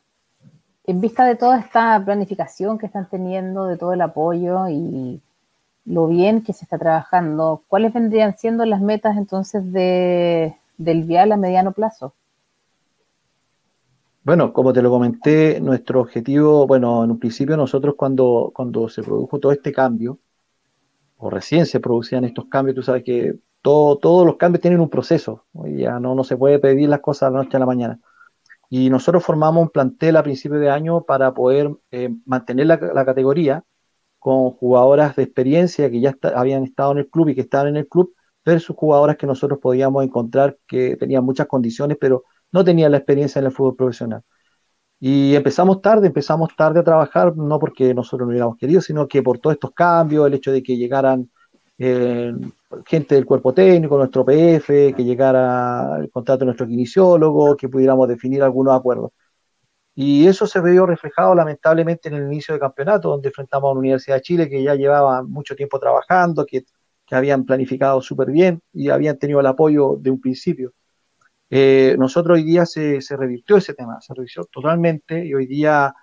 vista de toda esta planificación que están teniendo, de todo el apoyo y lo bien que se está trabajando, ¿cuáles vendrían siendo las metas entonces del Vial a mediano plazo? Bueno, como te lo comenté, nuestro objetivo, bueno, en un principio nosotros cuando se produjo todo este cambio, o recién se producían estos cambios, tú sabes que todos los cambios tienen un proceso, ya no se puede pedir las cosas de la noche a la mañana. Y nosotros formamos un plantel a principio de año para poder mantener la categoría con jugadoras de experiencia que ya habían estado en el club y que estaban en el club, versus jugadoras que nosotros podíamos encontrar que tenían muchas condiciones pero no tenían la experiencia en el fútbol profesional. Y empezamos tarde a trabajar, no porque nosotros no hubiéramos querido, sino que por todos estos cambios, el hecho de que llegaran gente del cuerpo técnico, nuestro PF, que llegara el contrato de nuestro kinesiólogo, que pudiéramos definir algunos acuerdos. Y eso se vio reflejado lamentablemente en el inicio del campeonato, donde enfrentamos a la Universidad de Chile, que ya llevaba mucho tiempo trabajando, que habían planificado súper bien y habían tenido el apoyo de un principio. Nosotros hoy día se revirtió ese tema, se revirtió totalmente, y hoy día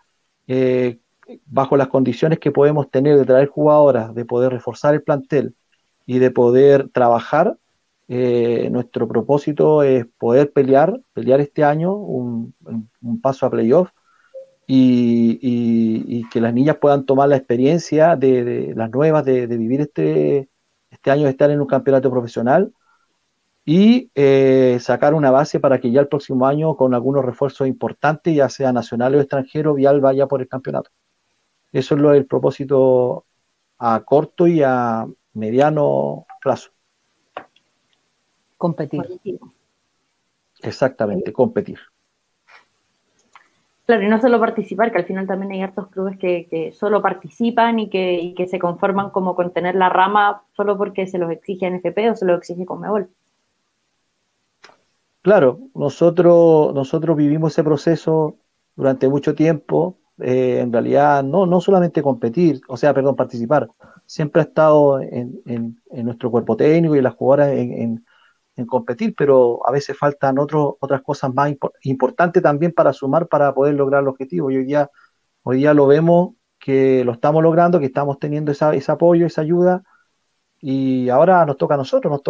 bajo las condiciones que podemos tener de traer jugadoras, de poder reforzar el plantel y de poder trabajar, nuestro propósito es poder pelear este año un paso a playoff, y que las niñas puedan tomar la experiencia de las nuevas, de vivir este este año estar en un campeonato profesional y sacar una base para que ya el próximo año, con algunos refuerzos importantes, ya sea nacional o extranjero, Vial vaya por el campeonato. Eso es el propósito a corto y a mediano plazo. Competir. Exactamente, competir. Claro, y no solo participar, que al final también hay hartos clubes que solo participan y que se conforman como con tener la rama solo porque se los exige NFP o se los exige Conmebol. Claro, nosotros vivimos ese proceso durante mucho tiempo. En realidad, no solamente competir, participar. Siempre ha estado en nuestro cuerpo técnico y las jugadoras en competir, pero a veces faltan otras cosas más importantes también para sumar, para poder lograr el objetivo. Y hoy día lo vemos que lo estamos logrando, que estamos teniendo ese apoyo, esa ayuda, y ahora nos toca a nosotros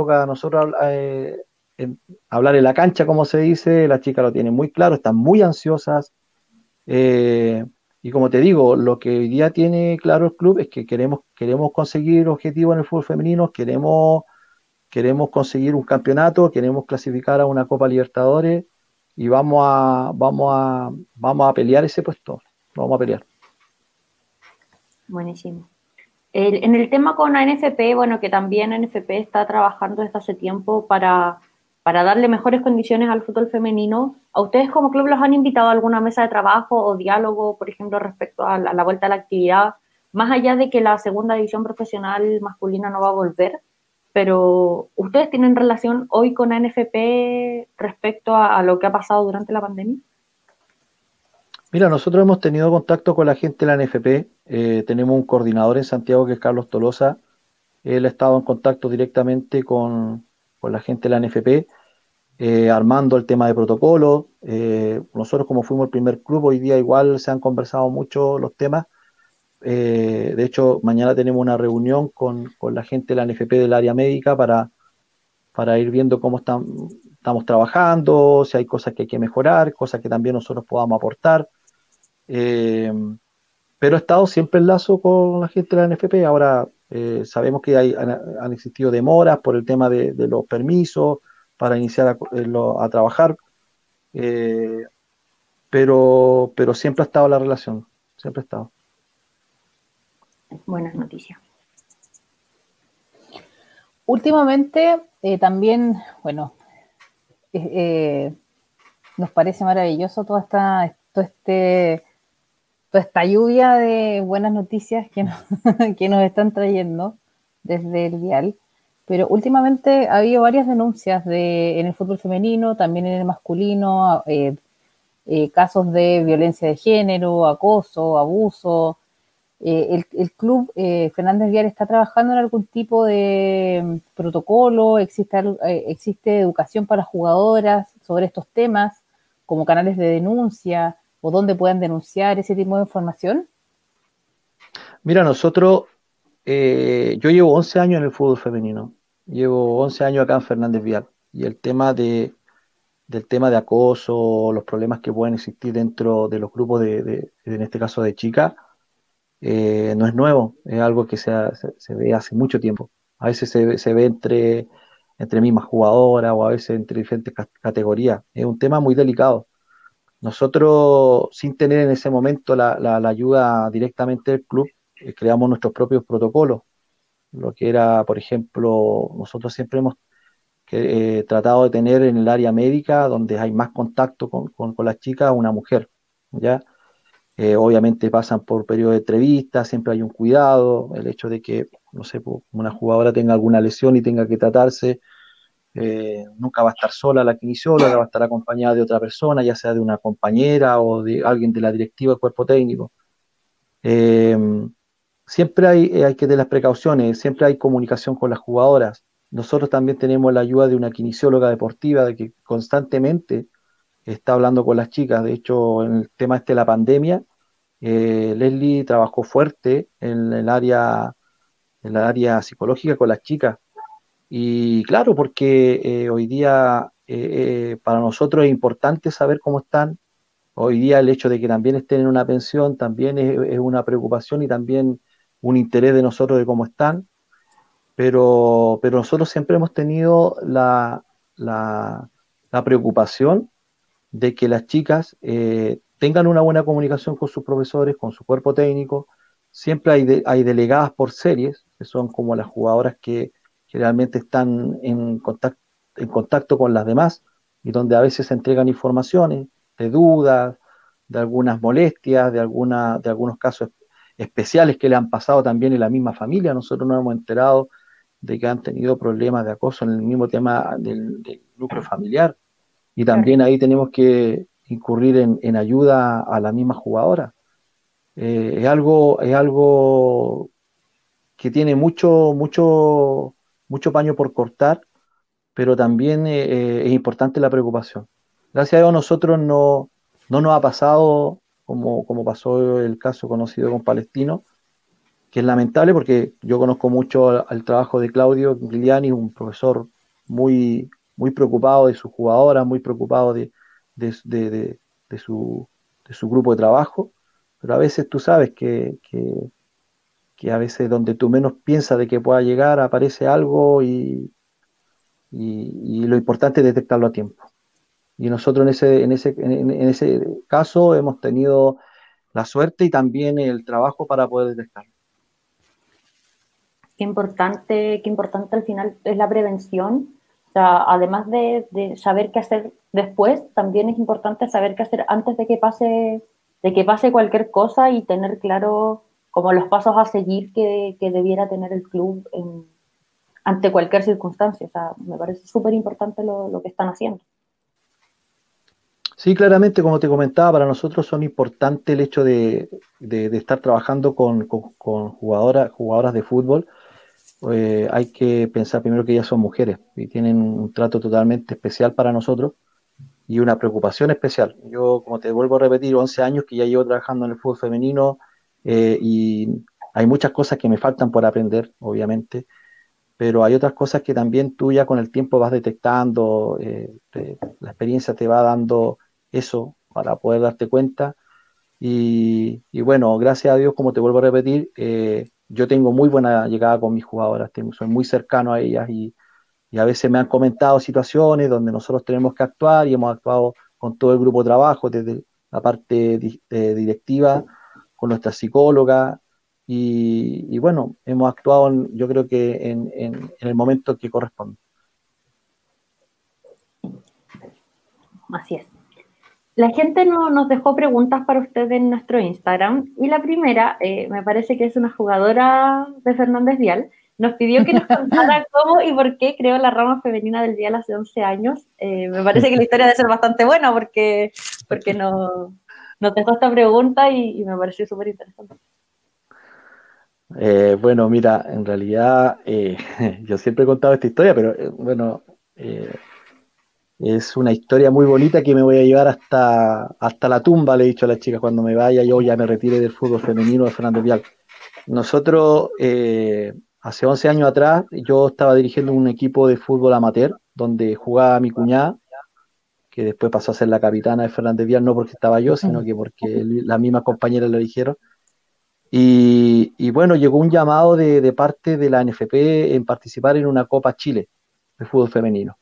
hablar en la cancha, como se dice. Las chicas lo tienen muy claro, están muy ansiosas, y como te digo, lo que hoy día tiene claro el club es que queremos conseguir objetivos en el fútbol femenino, queremos conseguir un campeonato, queremos clasificar a una Copa Libertadores y vamos a pelear ese puesto. Lo vamos a pelear. Buenísimo. En el tema con ANFP, bueno, que también ANFP está trabajando desde hace tiempo para darle mejores condiciones al fútbol femenino. ¿A ustedes como club los han invitado a alguna mesa de trabajo o diálogo, por ejemplo, respecto a la vuelta a la actividad? Más allá de que la segunda división profesional masculina no va a volver, pero ¿ustedes tienen relación hoy con ANFP respecto a lo que ha pasado durante la pandemia? Mira, nosotros hemos tenido contacto con la gente de la ANFP. Tenemos un coordinador en Santiago que es Carlos Tolosa. Él ha estado en contacto directamente con la gente de la ANFP, armando el tema de protocolo. Nosotros, como fuimos el primer club, hoy día igual se han conversado mucho los temas. De hecho, mañana tenemos una reunión con la gente de la NFP del área médica para ir viendo cómo estamos trabajando, si hay cosas que hay que mejorar, cosas que también nosotros podamos aportar. Pero he estado siempre en lazo con la gente de la NFP. Ahora sabemos que han existido demoras por el tema de los permisos para iniciar a trabajar, pero siempre ha estado la relación, siempre ha estado. Buenas noticias. Últimamente también, bueno, nos parece maravilloso toda esta lluvia de buenas noticias que nos están trayendo desde el Vial. Pero últimamente ha habido varias denuncias en el fútbol femenino, también en el masculino, casos de violencia de género, acoso, abuso. El club Fernández Vial está trabajando en algún tipo de protocolo, existe educación para jugadoras sobre estos temas, como canales de denuncia o dónde puedan denunciar, ese tipo de información. Mira, nosotros, yo llevo 11 años en el fútbol femenino, llevo 11 años acá en Fernández Vial, y el tema del acoso, los problemas que pueden existir dentro de los grupos en este caso de chicas, no es nuevo, es algo que se ve hace mucho tiempo. A veces se ve entre mismas jugadoras o a veces entre diferentes categorías. Es un tema muy delicado. Nosotros, sin tener en ese momento la ayuda directamente del club, creamos nuestros propios protocolos. Lo que era, por ejemplo, nosotros siempre hemos tratado de tener en el área médica, donde hay más contacto con las chicas, una mujer, ¿ya? Obviamente pasan por periodo de entrevistas, siempre hay un cuidado, el hecho de que, no sé, una jugadora tenga alguna lesión y tenga que tratarse, nunca va a estar sola la que inició, va a estar acompañada de otra persona, ya sea de una compañera o de alguien de la directiva del cuerpo técnico. Siempre hay que tener las precauciones, siempre hay comunicación con las jugadoras. Nosotros también tenemos la ayuda de una kinesióloga deportiva de que constantemente está hablando con las chicas. De hecho, en el tema de la pandemia, Leslie trabajó fuerte en el área psicológica con las chicas. Y claro, porque hoy día para nosotros es importante saber cómo están. Hoy día el hecho de que también estén en una pensión también es una preocupación y también un interés de nosotros de cómo están. pero nosotros siempre hemos tenido la preocupación de que las chicas tengan una buena comunicación con sus profesores, con su cuerpo técnico. Siempre hay delegadas por series, que son como las jugadoras que generalmente están en contacto con las demás, y donde a veces se entregan informaciones de dudas, de algunas molestias, de algunos casos especiales que le han pasado también en la misma familia. Nosotros nos hemos enterado de que han tenido problemas de acoso en el mismo tema del núcleo familiar, y también ahí tenemos que incurrir en ayuda a la misma jugadora. Es algo que tiene mucho paño por cortar, pero también es importante la preocupación. Gracias a Dios nosotros no nos ha pasado como pasó el caso conocido con Palestino, que es lamentable porque yo conozco mucho al trabajo de Claudio Giuliani, un profesor muy, muy preocupado de sus jugadoras, muy preocupado de su grupo de trabajo, pero a veces tú sabes que a veces donde tú menos piensas de que pueda llegar aparece algo y lo importante es detectarlo a tiempo. Y nosotros en ese caso hemos tenido la suerte y también el trabajo para poder detectarlo. Qué importante al final es la prevención. O sea, además de saber qué hacer después, también es importante saber qué hacer antes de que pase cualquier cosa y tener claro como los pasos a seguir que debiera tener el club ante cualquier circunstancia. O sea, me parece súper importante lo que están haciendo. Sí, claramente, como te comentaba, para nosotros son importante el hecho de estar trabajando con jugadoras de fútbol. Hay que pensar primero que ellas son mujeres y tienen un trato totalmente especial para nosotros y una preocupación especial. Yo, como te vuelvo a repetir, 11 años que ya llevo trabajando en el fútbol femenino y hay muchas cosas que me faltan por aprender, obviamente, pero hay otras cosas que también tú ya con el tiempo vas detectando, la experiencia te va dando eso para poder darte cuenta y bueno, gracias a Dios, como te vuelvo a repetir, yo tengo muy buena llegada con mis jugadoras, soy muy cercano a ellas y a veces me han comentado situaciones donde nosotros tenemos que actuar y hemos actuado con todo el grupo de trabajo, desde la parte directiva, con nuestra psicóloga y bueno, hemos actuado yo creo que en el momento que corresponde. Así es. La gente nos dejó preguntas para usted en nuestro Instagram y la primera, me parece que es una jugadora de Fernández Vial, nos pidió que nos contara cómo y por qué creó la rama femenina del Vial hace 11 años. Me parece que la historia debe ser bastante buena porque nos dejó esta pregunta y me pareció súper interesante. Bueno, mira, en realidad yo siempre he contado esta historia, pero bueno... Es una historia muy bonita que me voy a llevar hasta la tumba, le he dicho a las chicas, cuando me vaya yo ya me retire del fútbol femenino de Fernández Vial. Nosotros, hace 11 años atrás, yo estaba dirigiendo un equipo de fútbol amateur, donde jugaba mi cuñada, que después pasó a ser la capitana de Fernández Vial, no porque estaba yo, sino que porque las mismas compañeras lo dijeron. Y bueno, llegó un llamado de parte de la ANFP en participar en una Copa Chile de fútbol femenino.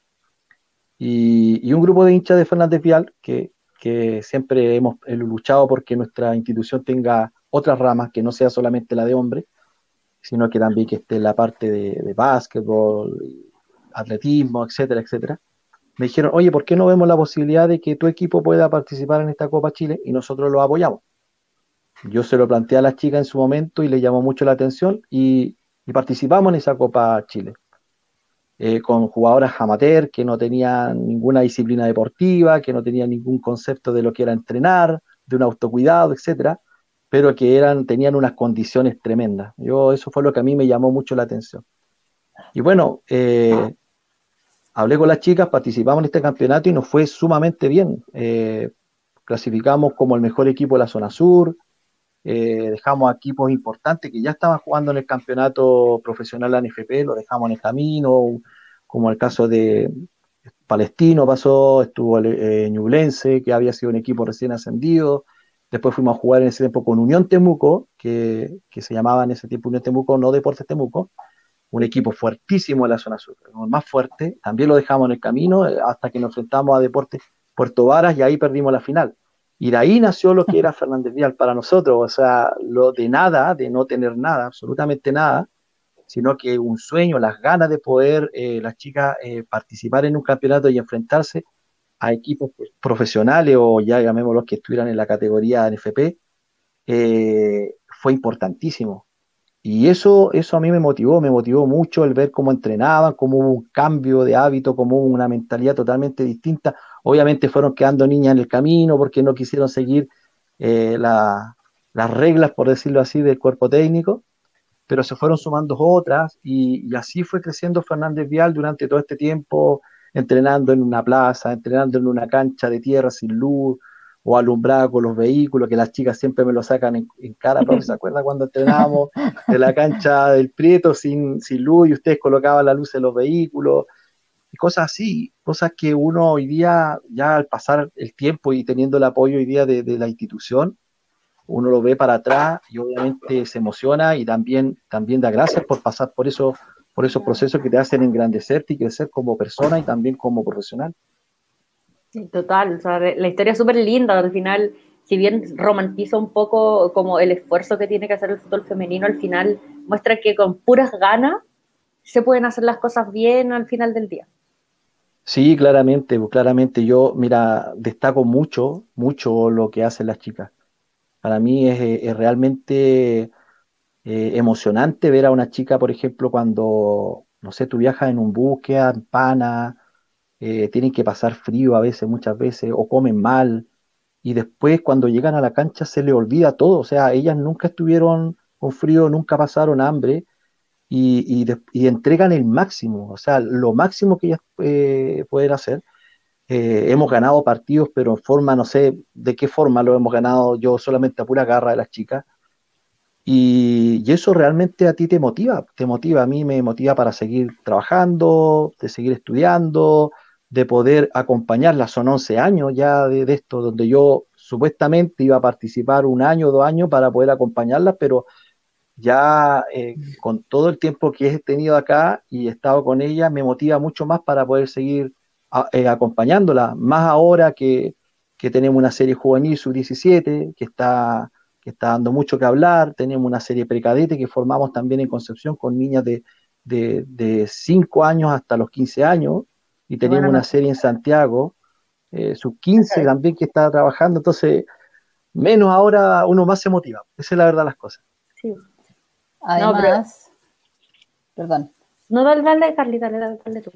Y un grupo de hinchas de Fernández Vial que siempre hemos luchado porque nuestra institución tenga otras ramas, que no sea solamente la de hombres, sino que también que esté la parte de básquetbol, atletismo, etcétera, etcétera. Me dijeron, oye, ¿por qué no vemos la posibilidad de que tu equipo pueda participar en esta Copa Chile? Y nosotros lo apoyamos. Yo se lo planteé a las chicas en su momento y les llamó mucho la atención y participamos en esa Copa Chile. Con jugadoras amateur que no tenían ninguna disciplina deportiva, que no tenían ningún concepto de lo que era entrenar, de un autocuidado, etcétera, pero que tenían unas condiciones tremendas. Eso fue lo que a mí me llamó mucho la atención. Y bueno, hablé con las chicas, participamos en este campeonato y nos fue sumamente bien. Clasificamos como el mejor equipo de la zona sur, dejamos equipos importantes que ya estaban jugando en el campeonato profesional ANFP, lo dejamos en el camino, como el caso de Palestino pasó, estuvo Ñublense, que había sido un equipo recién ascendido. Después fuimos a jugar en ese tiempo con Unión Temuco, que se llamaba en ese tiempo Unión Temuco, no Deportes Temuco, un equipo fuertísimo en la zona sur, el más fuerte, también lo dejamos en el camino hasta que nos enfrentamos a Deportes Puerto Varas, y ahí perdimos la final. Y de ahí nació lo que era Fernández Vial para nosotros, o sea, lo de nada, de no tener nada, absolutamente nada, sino que un sueño, las ganas de poder las chicas participar en un campeonato y enfrentarse a equipos profesionales, o ya llamémoslos que estuvieran en la categoría NFP, fue importantísimo. Y eso a mí me motivó mucho el ver cómo entrenaban, cómo hubo un cambio de hábito, cómo hubo una mentalidad totalmente distinta. Obviamente fueron quedando niñas en el camino porque no quisieron seguir las reglas, por decirlo así, del cuerpo técnico, pero se fueron sumando otras y así fue creciendo Fernández Vial durante todo este tiempo, entrenando en una plaza, entrenando en una cancha de tierra sin luz, o alumbrada con los vehículos, que las chicas siempre me lo sacan en cara, profe, ¿se acuerdan cuando entrenábamos en la cancha del Prieto sin luz y ustedes colocaban la luz en los vehículos? Y cosas así, cosas que uno hoy día, ya al pasar el tiempo y teniendo el apoyo hoy día de la institución, uno lo ve para atrás y obviamente se emociona y también da gracias por pasar por eso, por esos procesos que te hacen engrandecerte y crecer como persona y también como profesional. Sí, total, o sea, la historia es súper linda, al final, si bien romantiza un poco como el esfuerzo que tiene que hacer el fútbol femenino, al final muestra que con puras ganas se pueden hacer las cosas bien al final del día. Sí, claramente, yo, mira, destaco mucho lo que hacen las chicas. Para mí es realmente emocionante ver a una chica, por ejemplo, cuando, no sé, tú viajas en un bus, quedan pana, tienen que pasar frío a veces, muchas veces, o comen mal, y después cuando llegan a la cancha se les olvida todo, o sea, ellas nunca estuvieron con frío, nunca pasaron hambre, y entregan el máximo, o sea, lo máximo que ellas pueden hacer. Hemos ganado partidos, pero en forma, no sé de qué forma lo hemos ganado, yo solamente a pura garra de las chicas, y eso realmente a ti te motiva, a mí me motiva para seguir trabajando, de seguir estudiando, de poder acompañarla. Son 11 años ya de esto, donde yo supuestamente iba a participar un año, 2 años para poder acompañarlas, pero ya con todo el tiempo que he tenido acá y he estado con ella, me motiva mucho más para poder seguir acompañándola, más ahora que tenemos una serie juvenil sub-17 que está dando mucho que hablar, tenemos una serie precadete que formamos también en Concepción con niñas de 5 años hasta los 15 años, y tenemos una serie en Santiago, sub-15 también que está trabajando, entonces menos ahora uno más se motiva, esa es la verdad las cosas. Sí. Además, perdón. No, dale Carlita, dale tú.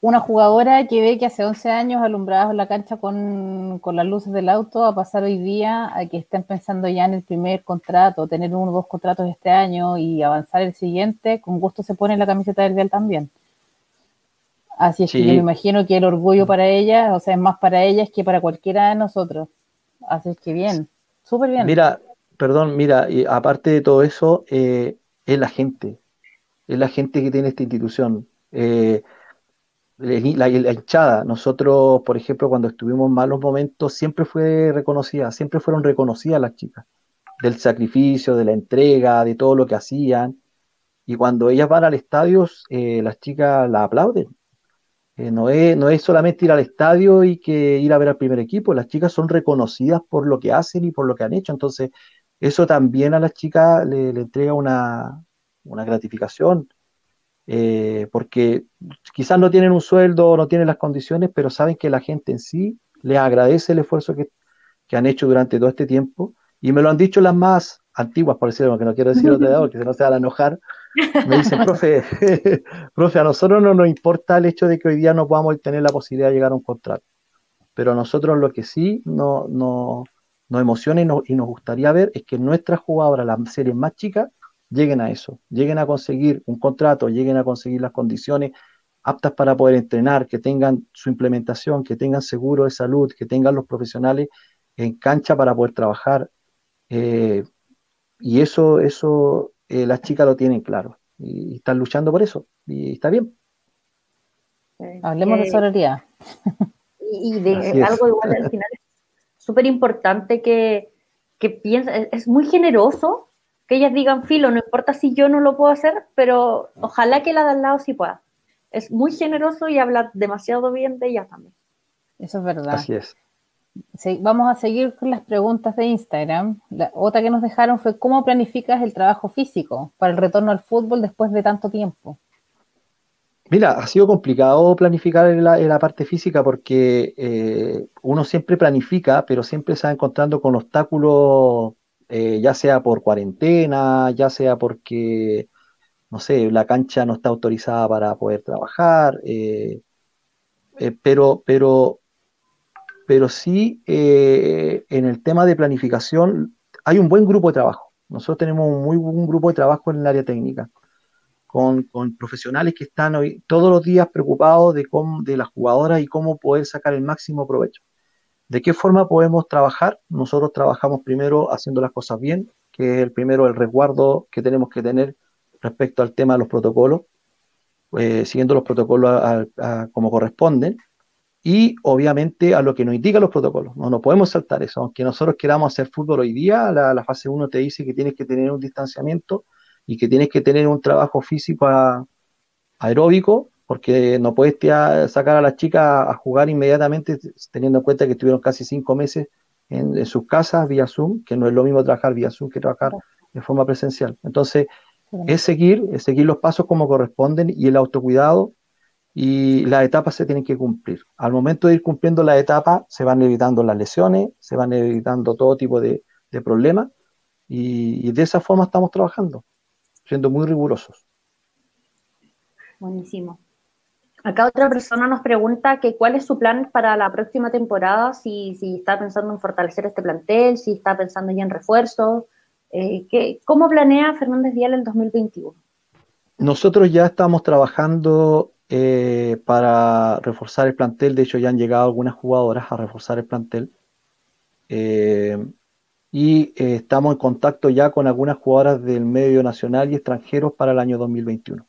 Una jugadora que ve que hace 11 años alumbradas en la cancha con las luces del auto, a pasar hoy día a que estén pensando ya en el primer contrato, tener 1 o 2 contratos este año y avanzar el siguiente, con gusto se pone la camiseta del Vial también. Así es, sí. Que yo me imagino que el orgullo para ellas, o sea, es más para ellas que para cualquiera de nosotros. Así es que bien, súper bien. Mira, aparte de todo eso, es la gente que tiene esta institución. La hinchada, nosotros, por ejemplo, cuando estuvimos en malos momentos, siempre fueron reconocidas las chicas, del sacrificio, de la entrega, de todo lo que hacían, y cuando ellas van al estadio, las chicas las aplauden. No es solamente ir al estadio y que ir a ver al primer equipo, las chicas son reconocidas por lo que hacen y por lo que han hecho, entonces eso también a las chicas le entrega una gratificación. Porque quizás no tienen un sueldo, no tienen las condiciones, pero saben que la gente en sí les agradece el esfuerzo que han hecho durante todo este tiempo, y me lo han dicho las más antiguas, por decirlo, que no quiero decir otra edad porque no se van a enojar, me dicen, profe, a nosotros no nos importa el hecho de que hoy día no podamos tener la posibilidad de llegar a un contrato, pero a nosotros lo que sí nos emociona y nos gustaría ver es que nuestras jugadoras, las series más chicas, lleguen a eso, lleguen a conseguir un contrato, lleguen a conseguir las condiciones aptas para poder entrenar, que tengan su implementación, que tengan seguro de salud, que tengan los profesionales en cancha para poder trabajar, y eso las chicas lo tienen claro y están luchando por eso y está bien. Hablemos de sororidad y de algo igual al final súper importante que piensa, es muy generoso que ellas digan, filo, no importa si yo no lo puedo hacer, pero ojalá que la de al lado sí pueda. Es muy generoso y habla demasiado bien de ellas también. Eso es verdad. Así es. Sí, vamos a seguir con las preguntas de Instagram. La otra que nos dejaron fue, ¿cómo planificas el trabajo físico para el retorno al fútbol después de tanto tiempo? Mira, ha sido complicado planificar en la parte física porque uno siempre planifica, pero siempre se va encontrando con obstáculos, ya sea por cuarentena, ya sea porque, no sé, la cancha no está autorizada para poder trabajar, pero sí, en el tema de planificación hay un buen grupo de trabajo. Nosotros tenemos un muy buen grupo de trabajo en el área técnica. Con profesionales que están hoy todos los días preocupados de las jugadoras y cómo poder sacar el máximo provecho. ¿De qué forma podemos trabajar? Nosotros trabajamos primero haciendo las cosas bien, que es el resguardo que tenemos que tener respecto al tema de los protocolos, siguiendo los protocolos como corresponden, y obviamente a lo que nos indican los protocolos. No podemos saltar eso, aunque nosotros queramos hacer fútbol hoy día, la fase 1 te dice que tienes que tener un distanciamiento, y que tienes que tener un trabajo físico aeróbico, porque no puedes sacar a las chicas a jugar inmediatamente, teniendo en cuenta que estuvieron casi 5 meses en sus casas vía Zoom, que no es lo mismo trabajar vía Zoom que trabajar de forma presencial. Entonces, es seguir los pasos como corresponden y el autocuidado, y las etapas se tienen que cumplir. Al momento de ir cumpliendo las etapas, se van evitando las lesiones, se van evitando todo tipo de problemas, y de esa forma estamos trabajando, siendo muy rigurosos. Buenísimo. Acá otra persona nos pregunta que cuál es su plan para la próxima temporada, si está pensando en fortalecer este plantel, si está pensando ya en refuerzos, ¿cómo planea Fernández Vial el 2021? Nosotros ya estamos trabajando para reforzar el plantel, de hecho ya han llegado algunas jugadoras a reforzar el plantel, y estamos en contacto ya con algunas jugadoras del medio nacional y extranjeros para el año 2021.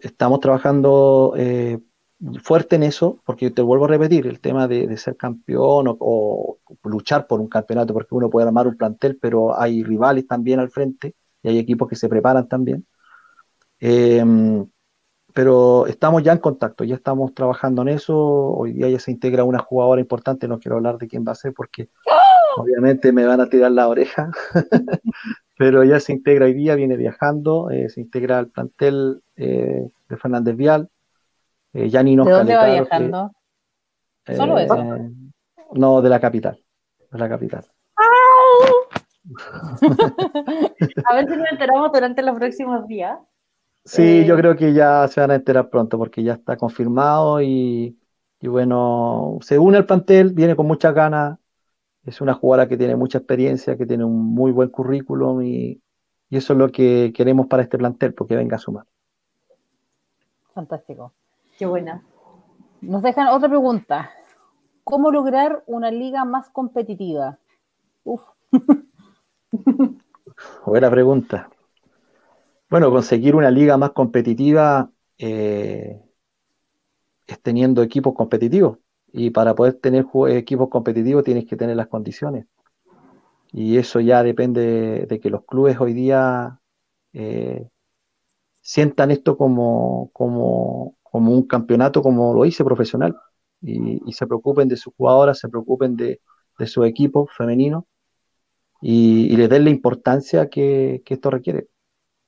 Estamos trabajando fuerte en eso, porque te vuelvo a repetir, el tema de ser campeón o luchar por un campeonato, porque uno puede armar un plantel, pero hay rivales también al frente, y hay equipos que se preparan también. Pero estamos ya en contacto, ya estamos trabajando en eso. Hoy día ya se integra una jugadora importante, no quiero hablar de quién va a ser porque obviamente me van a tirar la oreja, pero ya se integra hoy día, viene viajando, se integra al plantel de Fernández Vial. Ya ni nos ¿De dónde va viajando? Que, ¿solo eso? No, de la capital. A ver si nos enteramos durante los próximos días. Sí, yo creo que ya se van a enterar pronto porque ya está confirmado y bueno, se une al plantel, viene con muchas ganas, es una jugadora que tiene mucha experiencia, que tiene un muy buen currículum y eso es lo que queremos para este plantel, porque venga a sumar. Fantástico. Qué buena. Nos dejan otra pregunta. ¿Cómo lograr una liga más competitiva? Uf. Buena pregunta. Bueno, conseguir una liga más competitiva es teniendo equipos competitivos, y para poder tener equipos competitivos tienes que tener las condiciones, y eso ya depende de que los clubes hoy día sientan esto como un campeonato, como lo hice profesional, y se preocupen de sus jugadoras, se preocupen de su equipo femenino y les den la importancia que esto requiere.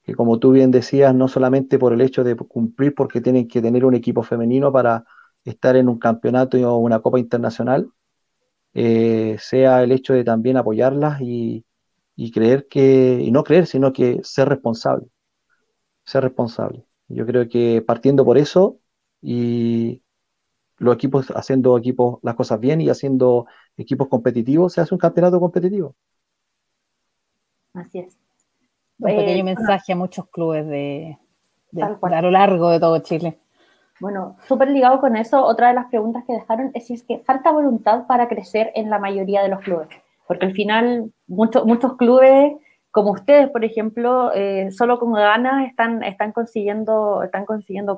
Que como tú bien decías, no solamente por el hecho de cumplir, porque tienen que tener un equipo femenino para estar en un campeonato o una copa internacional, sea el hecho de también apoyarlas y creer que, y no creer, sino que ser responsable. Yo creo que partiendo por eso, y los equipos haciendo equipos las cosas bien y haciendo equipos competitivos, se hace un campeonato competitivo. Así es. Un pequeño mensaje a muchos clubes de a lo largo de todo Chile. Bueno, súper ligado con eso, otra de las preguntas que dejaron es si es que falta voluntad para crecer en la mayoría de los clubes, porque al final muchos clubes, como ustedes por ejemplo, solo con ganas están consiguiendo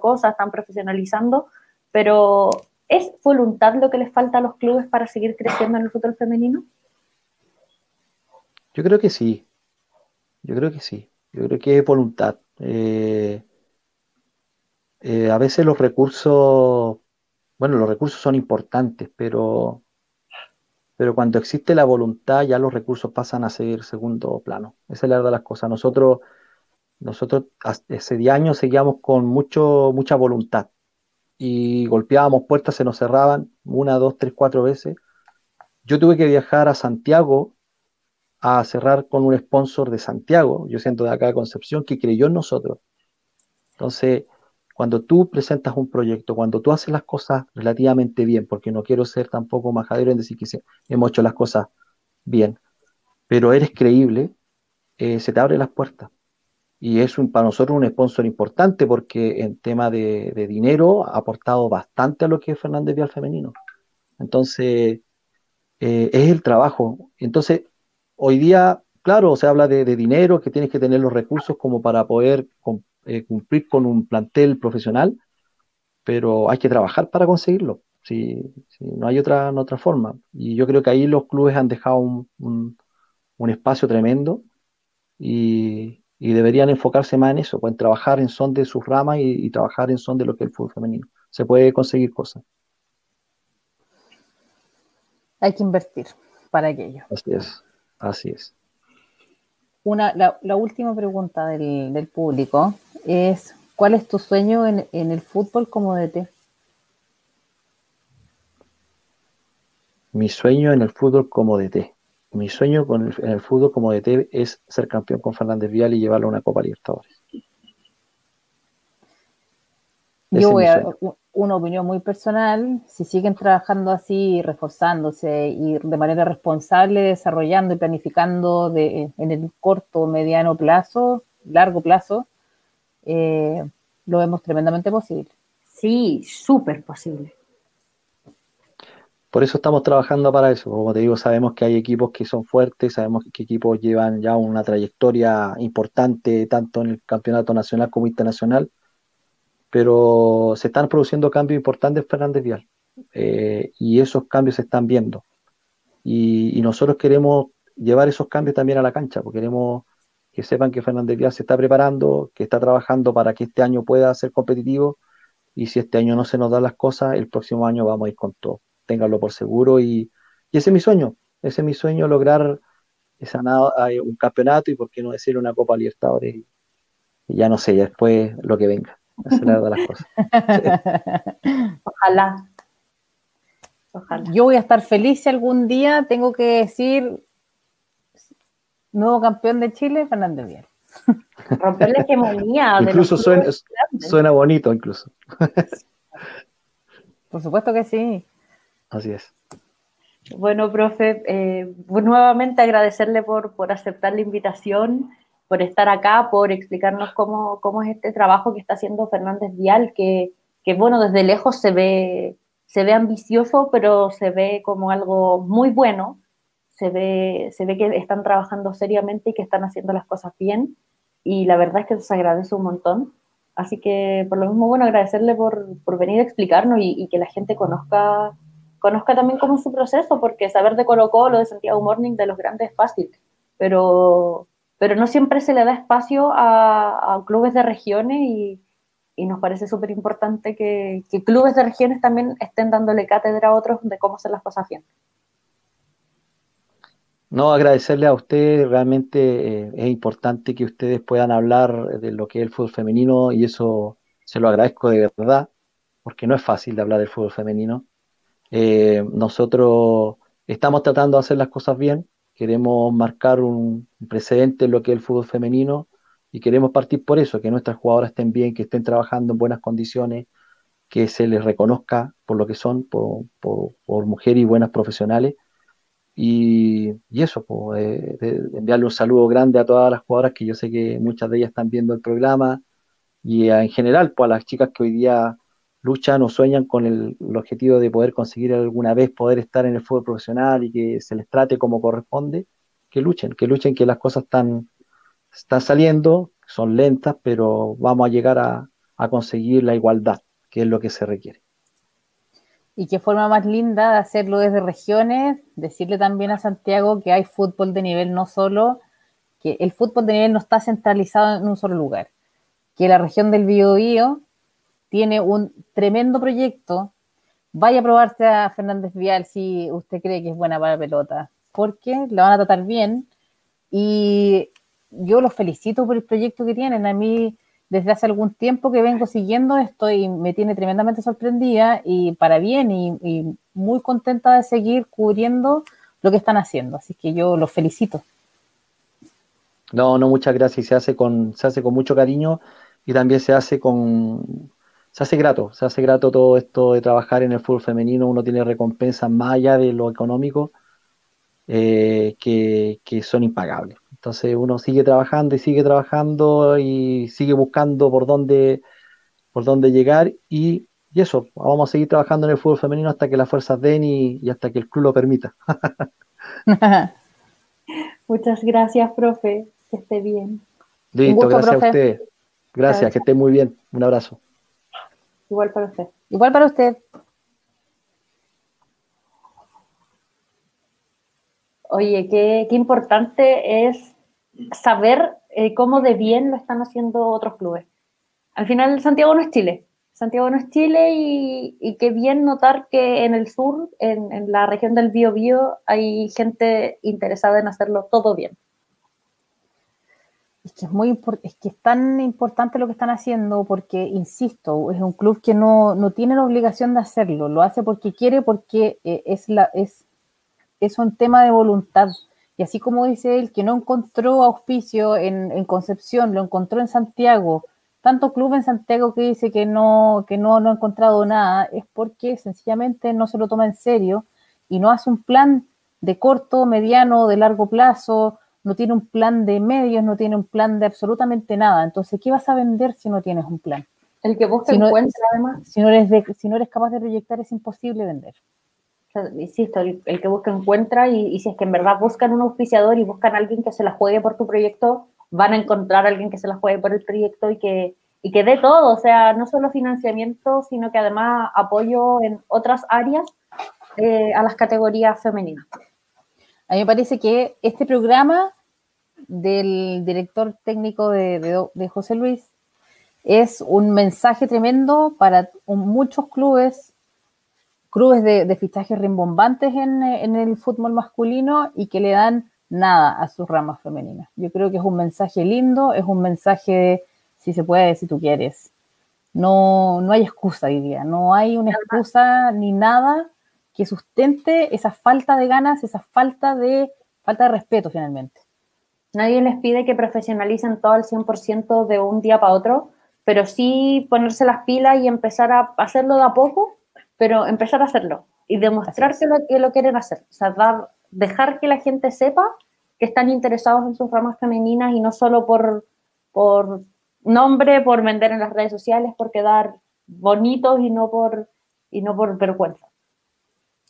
cosas, están profesionalizando, pero ¿es voluntad lo que les falta a los clubes para seguir creciendo en el fútbol femenino? Yo creo que sí. Yo creo que es voluntad. A veces los recursos, bueno, los recursos son importantes, pero cuando existe la voluntad ya los recursos pasan a seguir segundo plano. Esa es la verdad de las cosas. Nosotros hace 10 años seguíamos con mucha voluntad y golpeábamos puertas, se nos cerraban 1, 2, 3, 4 veces. Yo tuve que viajar a Santiago a cerrar con un sponsor de Santiago, yo siento de acá de Concepción, que creyó en nosotros. Entonces, cuando tú presentas un proyecto, cuando tú haces las cosas relativamente bien, porque no quiero ser tampoco majadero en decir que hemos hecho las cosas bien, pero eres creíble, se te abren las puertas. Y es para nosotros un sponsor importante porque en tema de dinero ha aportado bastante a lo que es Fernández Vial femenino. Entonces, es el trabajo. Entonces, hoy día, claro, se habla de dinero, que tienes que tener los recursos como para poder cumplir con un plantel profesional, pero hay que trabajar para conseguirlo. Si no hay otra forma. Y yo creo que ahí los clubes han dejado un espacio tremendo y deberían enfocarse más en eso, pueden trabajar en son de sus ramas y trabajar en son de lo que es el fútbol femenino. Se puede conseguir cosas. Hay que invertir para aquello. Así es. La última pregunta del público es, ¿cuál es tu sueño en el fútbol como DT? Mi sueño en el fútbol como DT. Mi sueño en el fútbol como DT es ser campeón con Fernández Vial y llevarlo a una Copa Libertadores. Yo voy a dar una opinión muy personal. Si siguen trabajando así, reforzándose y de manera responsable, desarrollando y planificando en el corto, mediano plazo, largo plazo, lo vemos tremendamente posible. Sí, súper posible. Por eso estamos trabajando para eso. Como te digo, sabemos que hay equipos que son fuertes, sabemos que equipos llevan ya una trayectoria importante, tanto en el campeonato nacional como internacional, pero se están produciendo cambios importantes en Fernández Vial, y esos cambios se están viendo. Y nosotros queremos llevar esos cambios también a la cancha, porque queremos que sepan que Fernández Vial se está preparando, que está trabajando para que este año pueda ser competitivo, y si este año no se nos dan las cosas, el próximo año vamos a ir con todo. Ténganlo por seguro, y ese es mi sueño, lograr un campeonato y por qué no decir una Copa Libertadores y ya no sé, ya después lo que venga, esa es la verdad de las cosas. Sí. Ojalá. Yo voy a estar feliz si algún día tengo que decir nuevo campeón de Chile, Fernández Vial. Romper la hegemonía. Incluso suena bonito incluso. Por supuesto que sí. Así es. Bueno, profe, nuevamente agradecerle por aceptar la invitación, por estar acá, por explicarnos cómo es este trabajo que está haciendo Fernández Vial, que bueno, desde lejos se ve ambicioso, pero se ve como algo muy bueno, se ve que están trabajando seriamente y que están haciendo las cosas bien, y la verdad es que nos agradece un montón. Así que, por lo mismo, bueno, agradecerle por venir a explicarnos y que la gente conozca también cómo es su proceso, porque saber de Colo-Colo, de Santiago Morning, de los grandes es fácil, pero no siempre se le da espacio a clubes de regiones y nos parece súper importante que clubes de regiones también estén dándole cátedra a otros de cómo hacer las cosas bien. No, agradecerle a usted, realmente es importante que ustedes puedan hablar de lo que es el fútbol femenino y eso se lo agradezco de verdad, porque no es fácil de hablar del fútbol femenino. Nosotros estamos tratando de hacer las cosas bien, queremos marcar un precedente en lo que es el fútbol femenino y queremos partir por eso, que nuestras jugadoras estén bien, que estén trabajando en buenas condiciones, que se les reconozca por lo que son, por mujeres y buenas profesionales. Y eso, pues, enviarle un saludo grande a todas las jugadoras que yo sé que muchas de ellas están viendo el programa y en general, pues, a las chicas que hoy día luchan o sueñan con el objetivo de poder conseguir alguna vez poder estar en el fútbol profesional y que se les trate como corresponde, que luchen, que las cosas están saliendo, son lentas, pero vamos a llegar a conseguir la igualdad, que es lo que se requiere. Y qué forma más linda de hacerlo desde regiones, decirle también a Santiago que hay fútbol de nivel, no solo, que el fútbol de nivel no está centralizado en un solo lugar, que la región del Biobío tiene un tremendo proyecto. Vaya a probarse a Fernández Vial si usted cree que es buena para la pelota, porque la van a tratar bien, y yo los felicito por el proyecto que tienen. A mí, desde hace algún tiempo que vengo siguiendo esto y me tiene tremendamente sorprendida y para bien, y muy contenta de seguir cubriendo lo que están haciendo, así que yo los felicito. No, muchas gracias. Se hace con mucho cariño y también se hace grato todo esto de trabajar en el fútbol femenino. Uno tiene recompensas más allá de lo económico, que son impagables. Entonces uno sigue trabajando y sigue buscando por dónde llegar, y eso, vamos a seguir trabajando en el fútbol femenino hasta que las fuerzas den y hasta que el club lo permita. Muchas gracias, profe, que esté bien. Listo, gusto, gracias, profe. A usted. Gracias, que esté muy bien. Un abrazo. Igual para usted. Igual para usted. Oye, qué importante es saber cómo de bien lo están haciendo otros clubes. Al final, Santiago no es Chile, y qué bien notar que en el sur, en la región del Biobío, hay gente interesada en hacerlo todo bien. Es que es tan importante lo que están haciendo porque, insisto, es un club que no tiene la obligación de hacerlo, lo hace porque quiere, porque es un tema de voluntad. Y así como dice él, que no encontró auspicio en Concepción, lo encontró en Santiago. Tanto club en Santiago que dice que no ha encontrado nada, es porque sencillamente no se lo toma en serio y no hace un plan de corto, mediano, de largo plazo, no tiene un plan de medios, no tiene un plan de absolutamente nada. Entonces, ¿qué vas a vender si no tienes un plan? El que vos te encuentres, además. Si no eres capaz de proyectar, es imposible vender. Insisto, el que busca encuentra, y si es que en verdad buscan un auspiciador y buscan a alguien que se la juegue por tu proyecto, van a encontrar a alguien que se la juegue por el proyecto y que dé todo, o sea, no solo financiamiento, sino que además apoyo en otras áreas a las categorías femeninas. A mí me parece que este programa del director técnico de José Luis es un mensaje tremendo para muchos clubes de fichajes rimbombantes en el fútbol masculino y que le dan nada a sus ramas femeninas. Yo creo que es un mensaje lindo, es un mensaje de, si se puede, si tú quieres. No hay excusa, diría. No hay una excusa ni nada que sustente esa falta de ganas, esa falta de respeto, finalmente. Nadie les pide que profesionalicen todo al 100% de un día para otro, pero sí ponerse las pilas y empezar a hacerlo de a poco, pero empezar a hacerlo y demostrar que lo quieren hacer. O sea, dejar que la gente sepa que están interesados en sus ramas femeninas y no solo por nombre, por vender en las redes sociales, por quedar bonitos y no por vergüenza.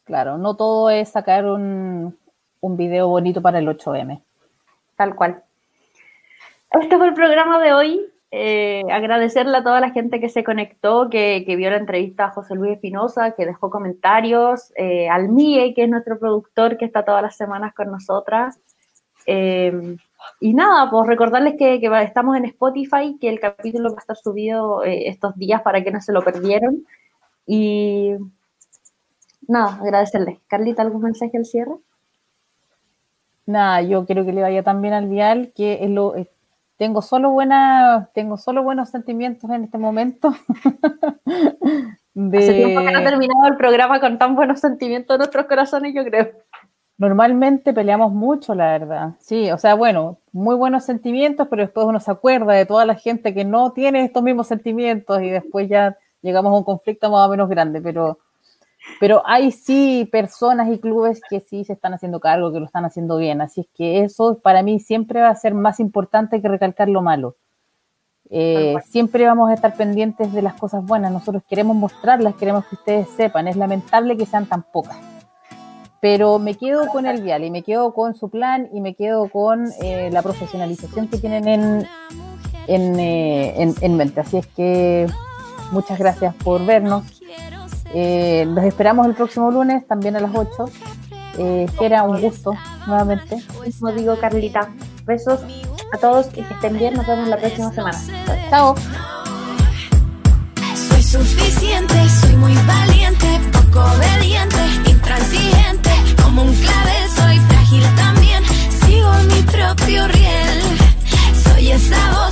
Claro, no todo es sacar un video bonito para el 8M. Tal cual. Este fue el programa de hoy. Agradecerle a toda la gente que se conectó, que vio la entrevista a José Luis Espinosa, que dejó comentarios, al Mie, que es nuestro productor, que está todas las semanas con nosotras, y nada, pues recordarles que estamos en Spotify, que el capítulo va a estar subido estos días para que no se lo perdieron, y nada, agradecerles. Carlita, ¿algún mensaje al cierre? Nada, yo quiero que le vaya también al Vial, que es lo... Tengo solo buenos sentimientos en este momento. Hace tiempo que no ha terminado el programa con tan buenos sentimientos en nuestros corazones, yo creo. Normalmente peleamos mucho, la verdad. Sí, o sea, bueno, muy buenos sentimientos, pero después uno se acuerda de toda la gente que no tiene estos mismos sentimientos y después ya llegamos a un conflicto más o menos grande, pero hay sí personas y clubes que sí se están haciendo cargo, que lo están haciendo bien, así es que eso para mí siempre va a ser más importante que recalcar lo malo. Siempre vamos a estar pendientes de las cosas buenas, nosotros queremos mostrarlas, queremos que ustedes sepan, es lamentable que sean tan pocas, pero me quedo con el Vial y me quedo con su plan y me quedo con la profesionalización que tienen en mente, así es que muchas gracias por vernos. Los esperamos el próximo lunes, también a las 8. Era un gusto, nuevamente. Como digo, Carlita, besos a todos y que estén bien. Nos vemos la próxima semana. Chao. Soy suficiente, soy muy valiente, poco obediente, intransigente. Como un clavel soy frágil también, sigo mi propio riel. Soy esa voz.